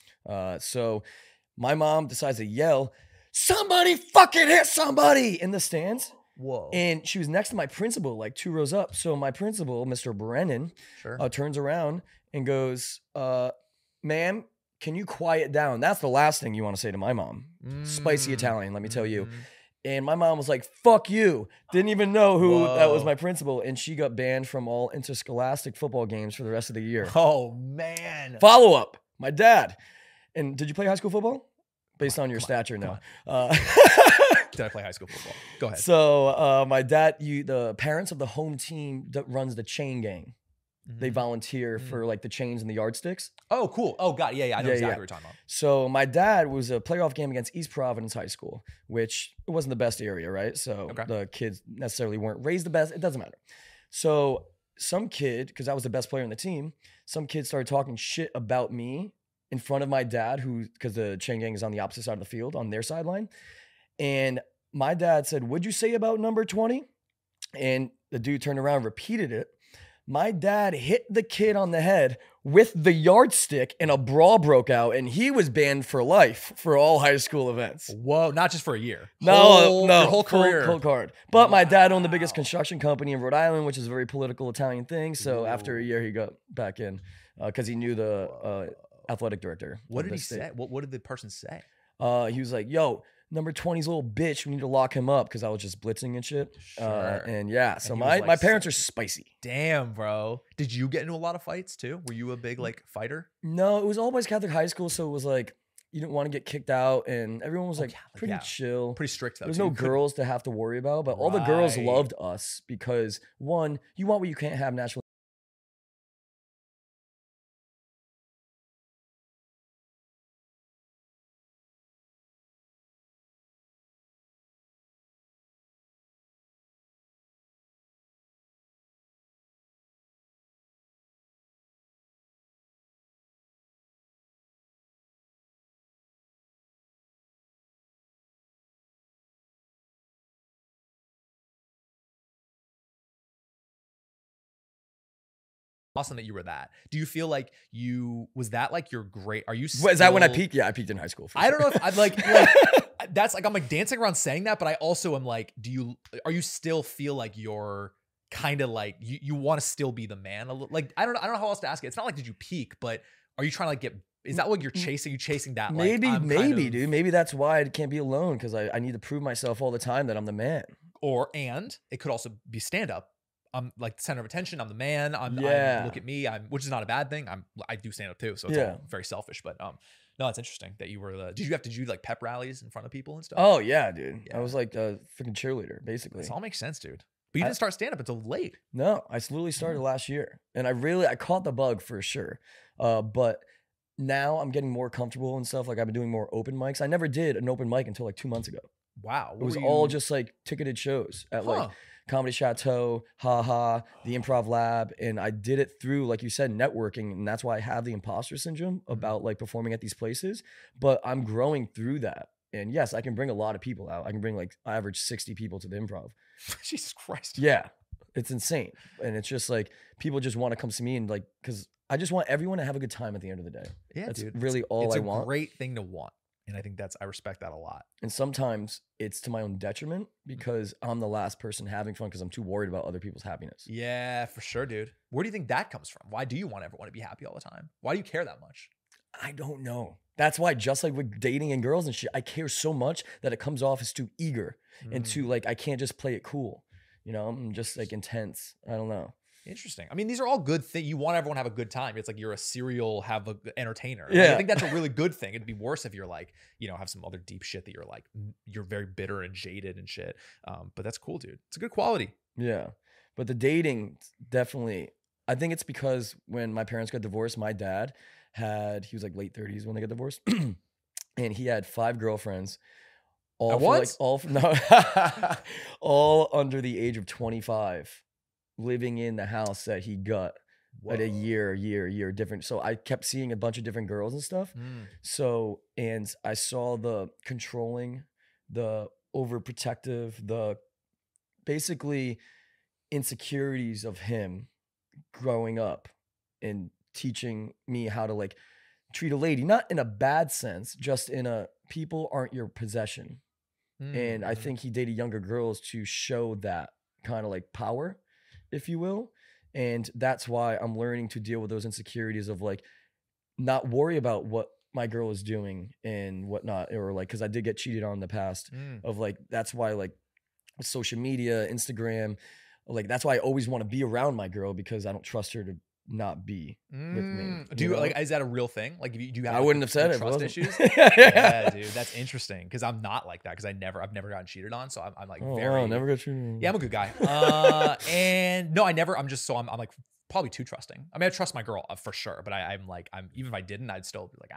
So my mom decides to yell, somebody fucking hit somebody in the stands. Whoa. And she was next to my principal, like 2 rows up. So my principal, Mr. Brennan, turns around and goes, ma'am, can you quiet down? That's the last thing you want to say to my mom. Spicy Italian, let me tell you. And my mom was like, fuck you. Didn't even know who that was, my principal. And she got banned from all interscholastic football games for the rest of the year. Oh, man. Follow up, my dad. And did you play high school football? Based on your stature, no. Did I play high school football? Go ahead. So my dad, the parents of the home team that runs the chain gang. They volunteer for like the chains and the yardsticks. Oh, cool. Oh, God. Yeah, yeah. I know exactly what you're talking about. So my dad was a playoff game against East Providence High School, which it wasn't the best area, right? So the kids necessarily weren't raised the best. It doesn't matter. So some kid, because I was the best player on the team, some kid started talking shit about me in front of my dad, because the chain gang is on the opposite side of the field, on their sideline. And my dad said, what'd you say about number 20? And the dude turned around, repeated it. My dad hit the kid on the head with the yardstick and a brawl broke out, and he was banned for life for all high school events. Whoa, not just for a year. No, no. Whole career. Cold card. But my dad owned the biggest construction company in Rhode Island, which is a very political Italian thing. So after a year, he got back in because he knew the athletic director. What did he say? What did the person say? He was like, yo, number 20's little bitch, we need to lock him up, because I was just blitzing and shit. Sure. And yeah, so my parents are spicy. Damn, bro. Did you get into a lot of fights too? Were you a big like fighter? No, it was all boys Catholic high school, so it was like you didn't want to get kicked out, and everyone was pretty chill. Pretty strict though. There's no girls to have to worry about, but all the girls loved us because one, you want what you can't have naturally. Awesome that you were that. Do you feel like you was that like your great? Are you? Still, is that when I peaked? Yeah, I peaked in high school. I don't know if I'd like that's like I'm like dancing around saying that, but I also am like, do you? Are you still feel like you're kind of like you want to still be the man? Like I don't know how else to ask it. It's not like did you peak, but are you trying to like get? Is that what you're chasing? You chasing that? Maybe, like, dude. Maybe that's why I can't be alone because I need to prove myself all the time that I'm the man. Or and it could also be stand up. I'm like the center of attention. I'm the man. I'm look at me. Which is not a bad thing. I do stand up too, so it's all very selfish. But no, it's interesting that you were. Did you like pep rallies in front of people and stuff? Oh yeah, dude. Yeah. I was like a freaking cheerleader, basically. This all makes sense, dude. But you didn't start stand up until late. No, I slowly started last year, and I caught the bug for sure. But now I'm getting more comfortable and stuff. Like I've been doing more open mics. I never did an open mic until like 2 months ago. Wow, it was all just like ticketed shows at like Comedy Chateau, Haha, the Improv Lab, and I did it through, like you said, networking, and that's why I have the imposter syndrome about like performing at these places. But I'm growing through that, and yes, I can bring a lot of people out. I can bring like average 60 people to the Improv. Jesus Christ. Yeah, it's insane, and it's just like people just want to come see me and like because I just want everyone to have a good time at the end of the day. Yeah, that's dude, really all I want. It's a great thing to want. And I think I respect that a lot. And sometimes it's to my own detriment because I'm the last person having fun because I'm too worried about other people's happiness. Yeah, for sure, dude. Where do you think that comes from? Why do you want everyone to be happy all the time? Why do you care that much? I don't know. That's why, just like with dating and girls and shit, I care so much that it comes off as too eager and too like, I can't just play it cool. You know, I'm just like intense. I don't know. Interesting. I mean, these are all good things. You want everyone to have a good time. It's like you're a serial entertainer. Yeah. Like, I think that's a really good thing. It'd be worse if you're like, you know, have some other deep shit that you're like, you're very bitter and jaded and shit. But that's cool, dude. It's a good quality. Yeah. But the dating definitely, I think it's because when my parents got divorced, my dad he was like late 30s when they got divorced and he had 5 girlfriends. All for like, all under the age of 25. Living in the house that he got at a year different. So I kept seeing a bunch of different girls and stuff. So, and I saw the controlling, the overprotective, the basically insecurities of him growing up and teaching me how to like treat a lady, not in a bad sense, just in a people aren't your possession. And I think he dated younger girls to show that kind of like power, if you will. And that's why I'm learning to deal with those insecurities of like, not worry about what my girl is doing and whatnot, or like, cause I did get cheated on in the past of like, that's why like social media, Instagram, like that's why I always want to be around my girl because I don't trust her to not be with me. Do you like, is that a real thing? Like, do you have, I wouldn't have said it, trust issues? Yeah, dude, that's interesting. Cause I'm not like that. Cause I've never gotten cheated on. So I'm like, wow, never got cheated on. Yeah, I'm a good guy. And no, I never, I'm just, so I'm like probably too trusting. I mean, I trust my girl for sure. But I'm like, even if I didn't, I'd still be like,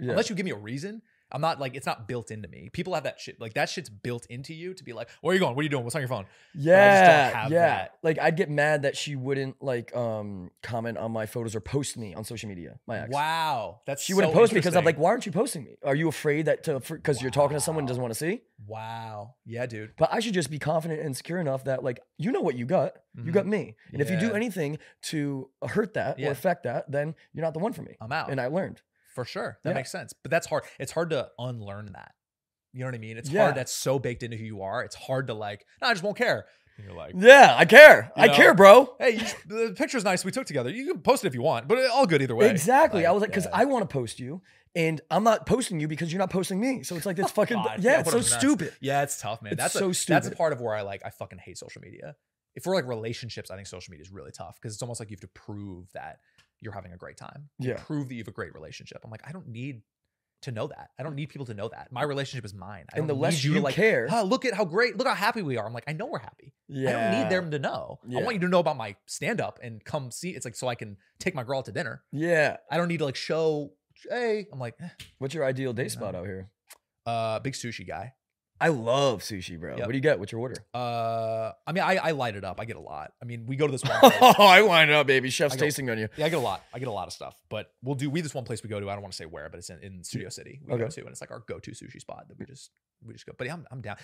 unless you give me a reason. I'm not like, it's not built into me. People have that shit. Like that shit's built into you to be like, where are you going? What are you doing? What's on your phone? Yeah. But I just don't have that. Like I'd get mad that she wouldn't like comment on my photos or post me on social media. My ex. Wow. That's she wouldn't post me because I'm like, why aren't you posting me? Are you afraid that because you're talking to someone who doesn't want to see? Wow. Yeah, dude. But I should just be confident and secure enough that like, you know what you got. Mm-hmm. You got me. And if you do anything to hurt that or affect that, then you're not the one for me. I'm out. And I learned. For sure. That makes sense. But that's hard. It's hard to unlearn that. You know what I mean? It's hard. That's so baked into who you are. It's hard to like, no, I just won't care. And you're like, yeah, I care. I care, bro. Hey, the picture's nice we took together. You can post it if you want, but all good either way. Exactly. Like, I was like, because I want to post you and I'm not posting you because you're not posting me. So it's like, that's fucking, it's so stupid. Yeah, it's tough, man. That's so stupid. That's a part of where I fucking hate social media. If we're like relationships, I think social media is really tough because it's almost like you have to prove that you're having a great time. Yeah. Prove that you have a great relationship. I'm like, I don't need to know that. I don't need people to know that. My relationship is mine. I and the less you like, care. Oh, look at how great, look how happy we are. I'm like, I know we're happy. Yeah. I don't need them to know. Yeah. I want you to know about my stand up and come see. It's like, so I can take my girl out to dinner. Yeah. I don't need to like show, hey, I'm like, eh. What's your ideal date spot out here? Big sushi guy. I love sushi, bro. Yep. What do you get? What's your order? I mean, I light it up. I get a lot. I mean, we go to this one place. Oh, I line it up, baby. Chef's tasting on you. Yeah, I get a lot. I get a lot of stuff. But we'll do, we this one place we go to, I don't want to say where, but it's in Studio City. We go to, and it's like our go-to sushi spot that we just go. But yeah, I'm down.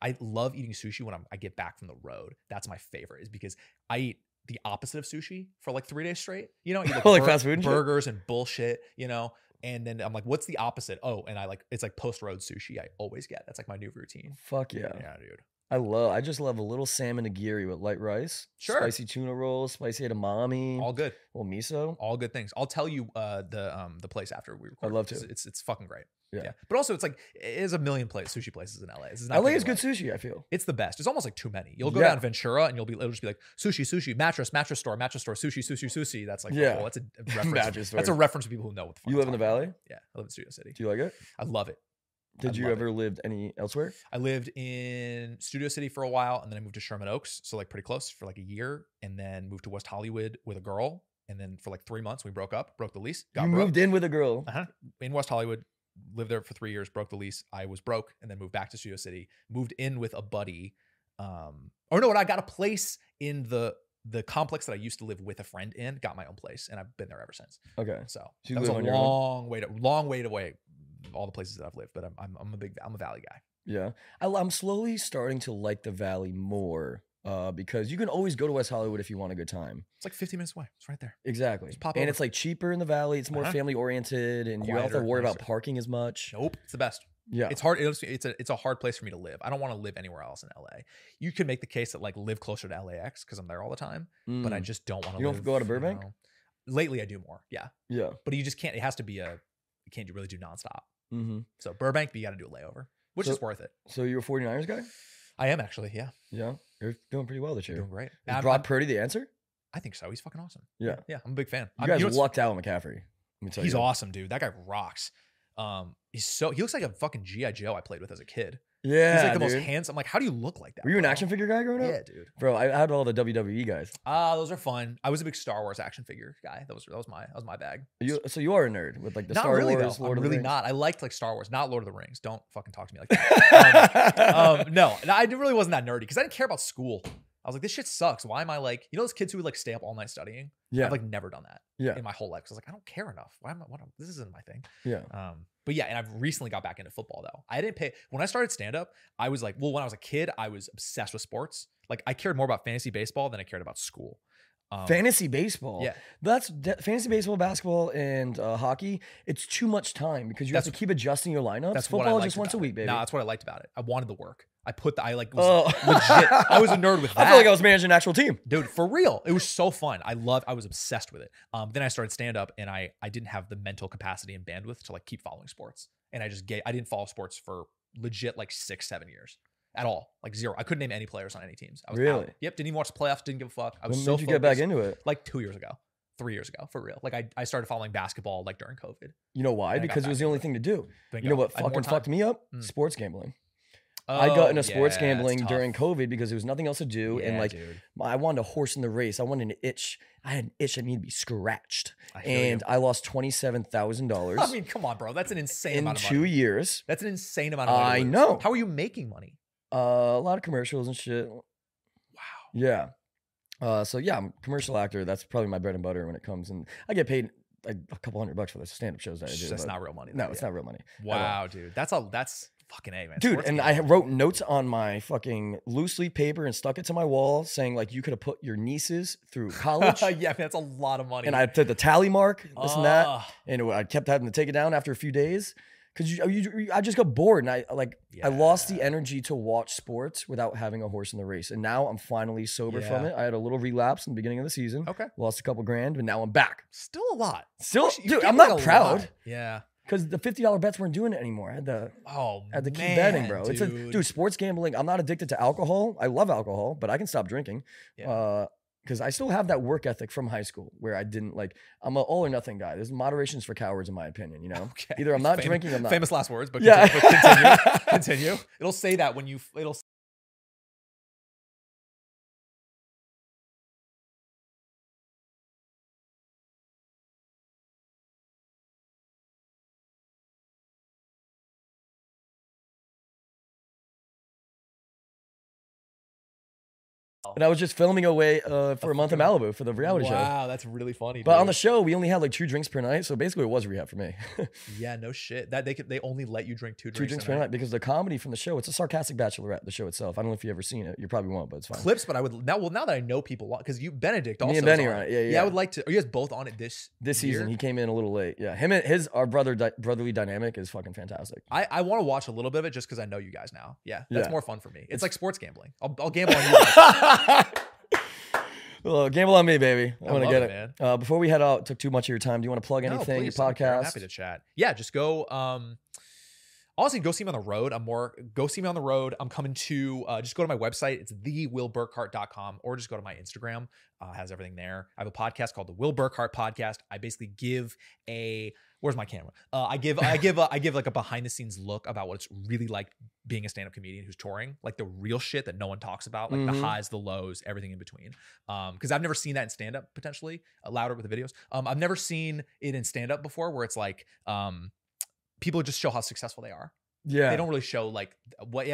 I love eating sushi when I get back from the road. That's my favorite, is because I eat the opposite of sushi for like 3 days straight. You know, I eat like, like fast food and burgers and bullshit, you know? And then I'm like, what's the opposite? Oh, and I like, it's like post-road sushi I always get. That's like my new routine. Fuck yeah. Yeah, dude. I just love a little salmon nigiri with light rice. Sure. Spicy tuna rolls, spicy edamame. All good. Well, miso. All good things. I'll tell you the place after we record. I'd love to. It's fucking great. Yeah. But also it's like, there's a million sushi places in LA. This is not LA is good sushi, I feel. It's the best. It's almost like too many. You'll go down Ventura and it'll just be like sushi, mattress store, sushi. That's like, well, that's a reference. That's a reference to people who know what the fuck. You live in the Valley? Yeah. I live in Studio City. Do you like it? I love it. Did you ever live any elsewhere? I lived in Studio City for a while and then I moved to Sherman Oaks. So like pretty close for like a year and then moved to West Hollywood with a girl. And then for like 3 months, we broke up, broke the lease. Moved in with a girl? Uh-huh. In West Hollywood. Lived there for 3 years, broke the lease. I was broke and then moved back to Studio City, moved in with a buddy. I got a place in the complex that I used to live with a friend in, got my own place and I've been there ever since. Okay. So that was a long way away, all the places that I've lived, but I'm a Valley guy. Yeah. I'm slowly starting to like the Valley more because you can always go to West Hollywood if you want a good time. It's like 15 minutes away. It's right there. Exactly. Just pop over. It's like cheaper in the Valley. It's more family oriented and you don't have to worry about parking as much. Nope. It's the best. Yeah. It's hard. It's a hard place for me to live. I don't want to live anywhere else in LA. You could make the case that like live closer to LAX because I'm there all the time, but I just don't want to. You don't have to go out of Burbank? You know, lately I do more. Yeah. Yeah. But you just can't, you can't really do nonstop. Mm-hmm. So Burbank, but you got to do a layover, which is worth it. So you're a 49ers guy? I am actually. Yeah. Yeah. You're doing pretty well this year. Doing great. Is Brock Purdy the answer? I think so. He's fucking awesome. Yeah. Yeah. I'm a big fan. You guys lucked out on McCaffrey. Let me tell you. He's awesome, dude. That guy rocks. He looks like a fucking G.I. Joe I played with as a kid. Yeah. He's like the most handsome. I'm like, how do you look like that? Were you an action figure guy growing up? Yeah, dude. Bro, I had all the WWE guys. Those are fun. I was a big Star Wars action figure guy. That was my bag. So you are a nerd with like the Star Wars, Lord of the Rings? Not really though. I'm really not. I liked like Star Wars, not Lord of the Rings. Don't fucking talk to me like that. No, I really wasn't that nerdy because I didn't care about school. I was like, this shit sucks. Why am I like, you know those kids who would like stay up all night studying? Yeah. I've like never done that in my whole life. I was like, I don't care enough. Why am I, this isn't my thing. Yeah. But yeah, and I've recently got back into football though. When I started stand up, I was like, well, when I was a kid, I was obsessed with sports. Like I cared more about fantasy baseball than I cared about school. Fantasy baseball. Yeah. Fantasy baseball, basketball, and hockey. It's too much time because you have to keep adjusting your lineups. That's football just once a week, baby. No, that's what I liked about it. I wanted the work. Legit. I was a nerd with that. I feel like I was managing an actual team. Dude, for real. It was so fun. I was obsessed with it. Then I started stand up and I didn't have the mental capacity and bandwidth to like keep following sports. And I didn't follow sports for legit like 6-7 years. At all, like zero. I couldn't name any players on any teams. I was really out. Yep. Didn't even watch the playoffs. Didn't give a fuck. I was so focused. When did you get back into it? Like 3 years ago, for real. Like I started following basketball like during COVID. You know why? Because it was the only thing to do. You know what fucking fucked me up? Sports gambling. I got into sports gambling during COVID because there was nothing else to do. And like, I wanted a horse in the race. I wanted an itch. I had an itch that needed to be scratched. I lost $27,000. I mean, come on, bro. That's an insane amount of money. In 2 years. That's an insane amount of money. I know. How are you making money? A lot of commercials and shit. Wow. Yeah. So yeah, I'm a commercial actor. That's probably my bread and butter when it comes. And I get paid like a couple $100 for the stand-up shows that I do. That's not real money. No, it's not real money. Wow, dude. That's fucking A, man. Dude, sports and I wrote notes on my fucking loose leaf paper and stuck it to my wall saying like, you could have put your nieces through college. Yeah, man, that's a lot of money. And I did the tally mark, this and that. And I kept having to take it down after a few days. Because I just got bored, and I lost the energy to watch sports without having a horse in the race. And now I'm finally sober from it. I had a little relapse in the beginning of the season. Okay, lost a couple grand, but now I'm back. Still a lot. Still, dude, I'm not proud. Yeah, because the $50 bets weren't doing it anymore. I had to, keep betting, bro. Dude. It's dude, sports gambling. I'm not addicted to alcohol. I love alcohol, but I can stop drinking. Yeah. Because I still have that work ethic from high school where I didn't like, I'm an all or nothing guy. There's moderations for cowards in my opinion, you know? Okay. Either I'm not drinking, I'm not. Famous last words, but yeah. continue. It'll say that when you, it'll say. And I was just filming away for a month in Malibu for the reality show. Wow, that's really funny. But on the show, we only had like 2 drinks per night, so basically it was rehab for me. Yeah, no shit. That they only let you drink 2 drinks per night because the comedy from the show. It's a sarcastic bachelorette. The show itself. I don't know if you've ever seen it. You probably won't, but it's fine. Clips, but I would now. Well, now that I know people, because you Benedict also. Me and Benny on it. Yeah. I would like to. Are you guys both on it this season? He came in a little late. Yeah, him and our brotherly dynamic is fucking fantastic. I want to watch a little bit of it just because I know you guys now. Yeah, that's more fun for me. It's like sports gambling. I'll gamble on you guys. Well, gamble on me, baby. I want to get it. Man. Before we head out, took too much of your time. Do you want to plug anything? Please, your podcast? I'm happy to chat. Yeah, just go. Honestly, go see me on the road. Go see me on the road. I'm coming to, just go to my website. It's thewillburkhart.com or just go to my Instagram. Has everything there. I have a podcast called The Will Burkhart Podcast. I basically give a, where's my camera? I give like a behind the scenes look about what it's really like being a stand-up comedian who's touring, like the real shit that no one talks about, like the highs, the lows, everything in between. Cause I've never seen that in stand-up potentially, louder with the videos. I've never seen it in stand-up before where it's like, people just show how successful they are. Yeah. They don't really show like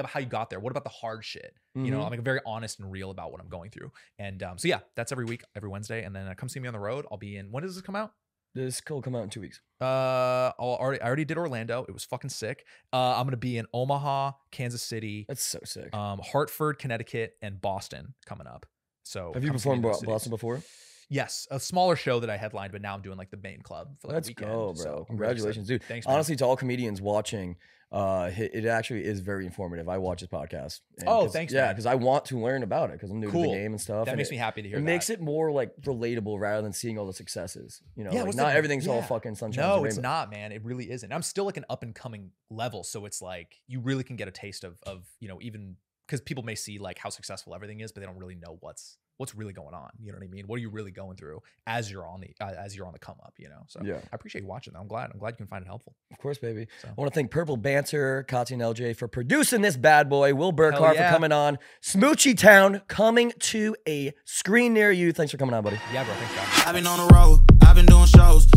how you got there. What about the hard shit? You know, I'm like very honest and real about what I'm going through. And so yeah, that's every week, every Wednesday. And then come see me on the road. I'll be in, when does this come out? This will come out in 2 weeks. I already did Orlando. It was fucking sick. I'm going to be in Omaha, Kansas City. That's so sick. Hartford, Connecticut, and Boston coming up. So have you performed Boston before? Yes, a smaller show that I headlined, but now I'm doing like the main club for like a weekend. Let's go, bro. So, congratulations, dude. Thanks, man. Honestly, to all comedians watching, it actually is very informative. I watch this podcast. Oh, thanks, man. Yeah, because I want to learn about it because I'm new to the game and stuff. That makes me happy to hear that. It makes it more like relatable rather than seeing all the successes. You know, like not everything's all fucking sunshine. No, it's not, man. It really isn't. I'm still like an up and coming level. So it's like you really can get a taste of you know, even because people may see like how successful everything is, but they don't really know what's really going on. You know what I mean? What are you really going through as you're on the come up, you know? So yeah. I appreciate you watching. I'm glad you can find it helpful. Of course, baby. So. I want to thank Purple Banter, Katya and LJ for producing this bad boy. Will Burkhart for coming on. Smoochie Town coming to a screen near you. Thanks for coming on, buddy. Yeah, bro. Thanks, guys. I've been on the road. I've been doing shows.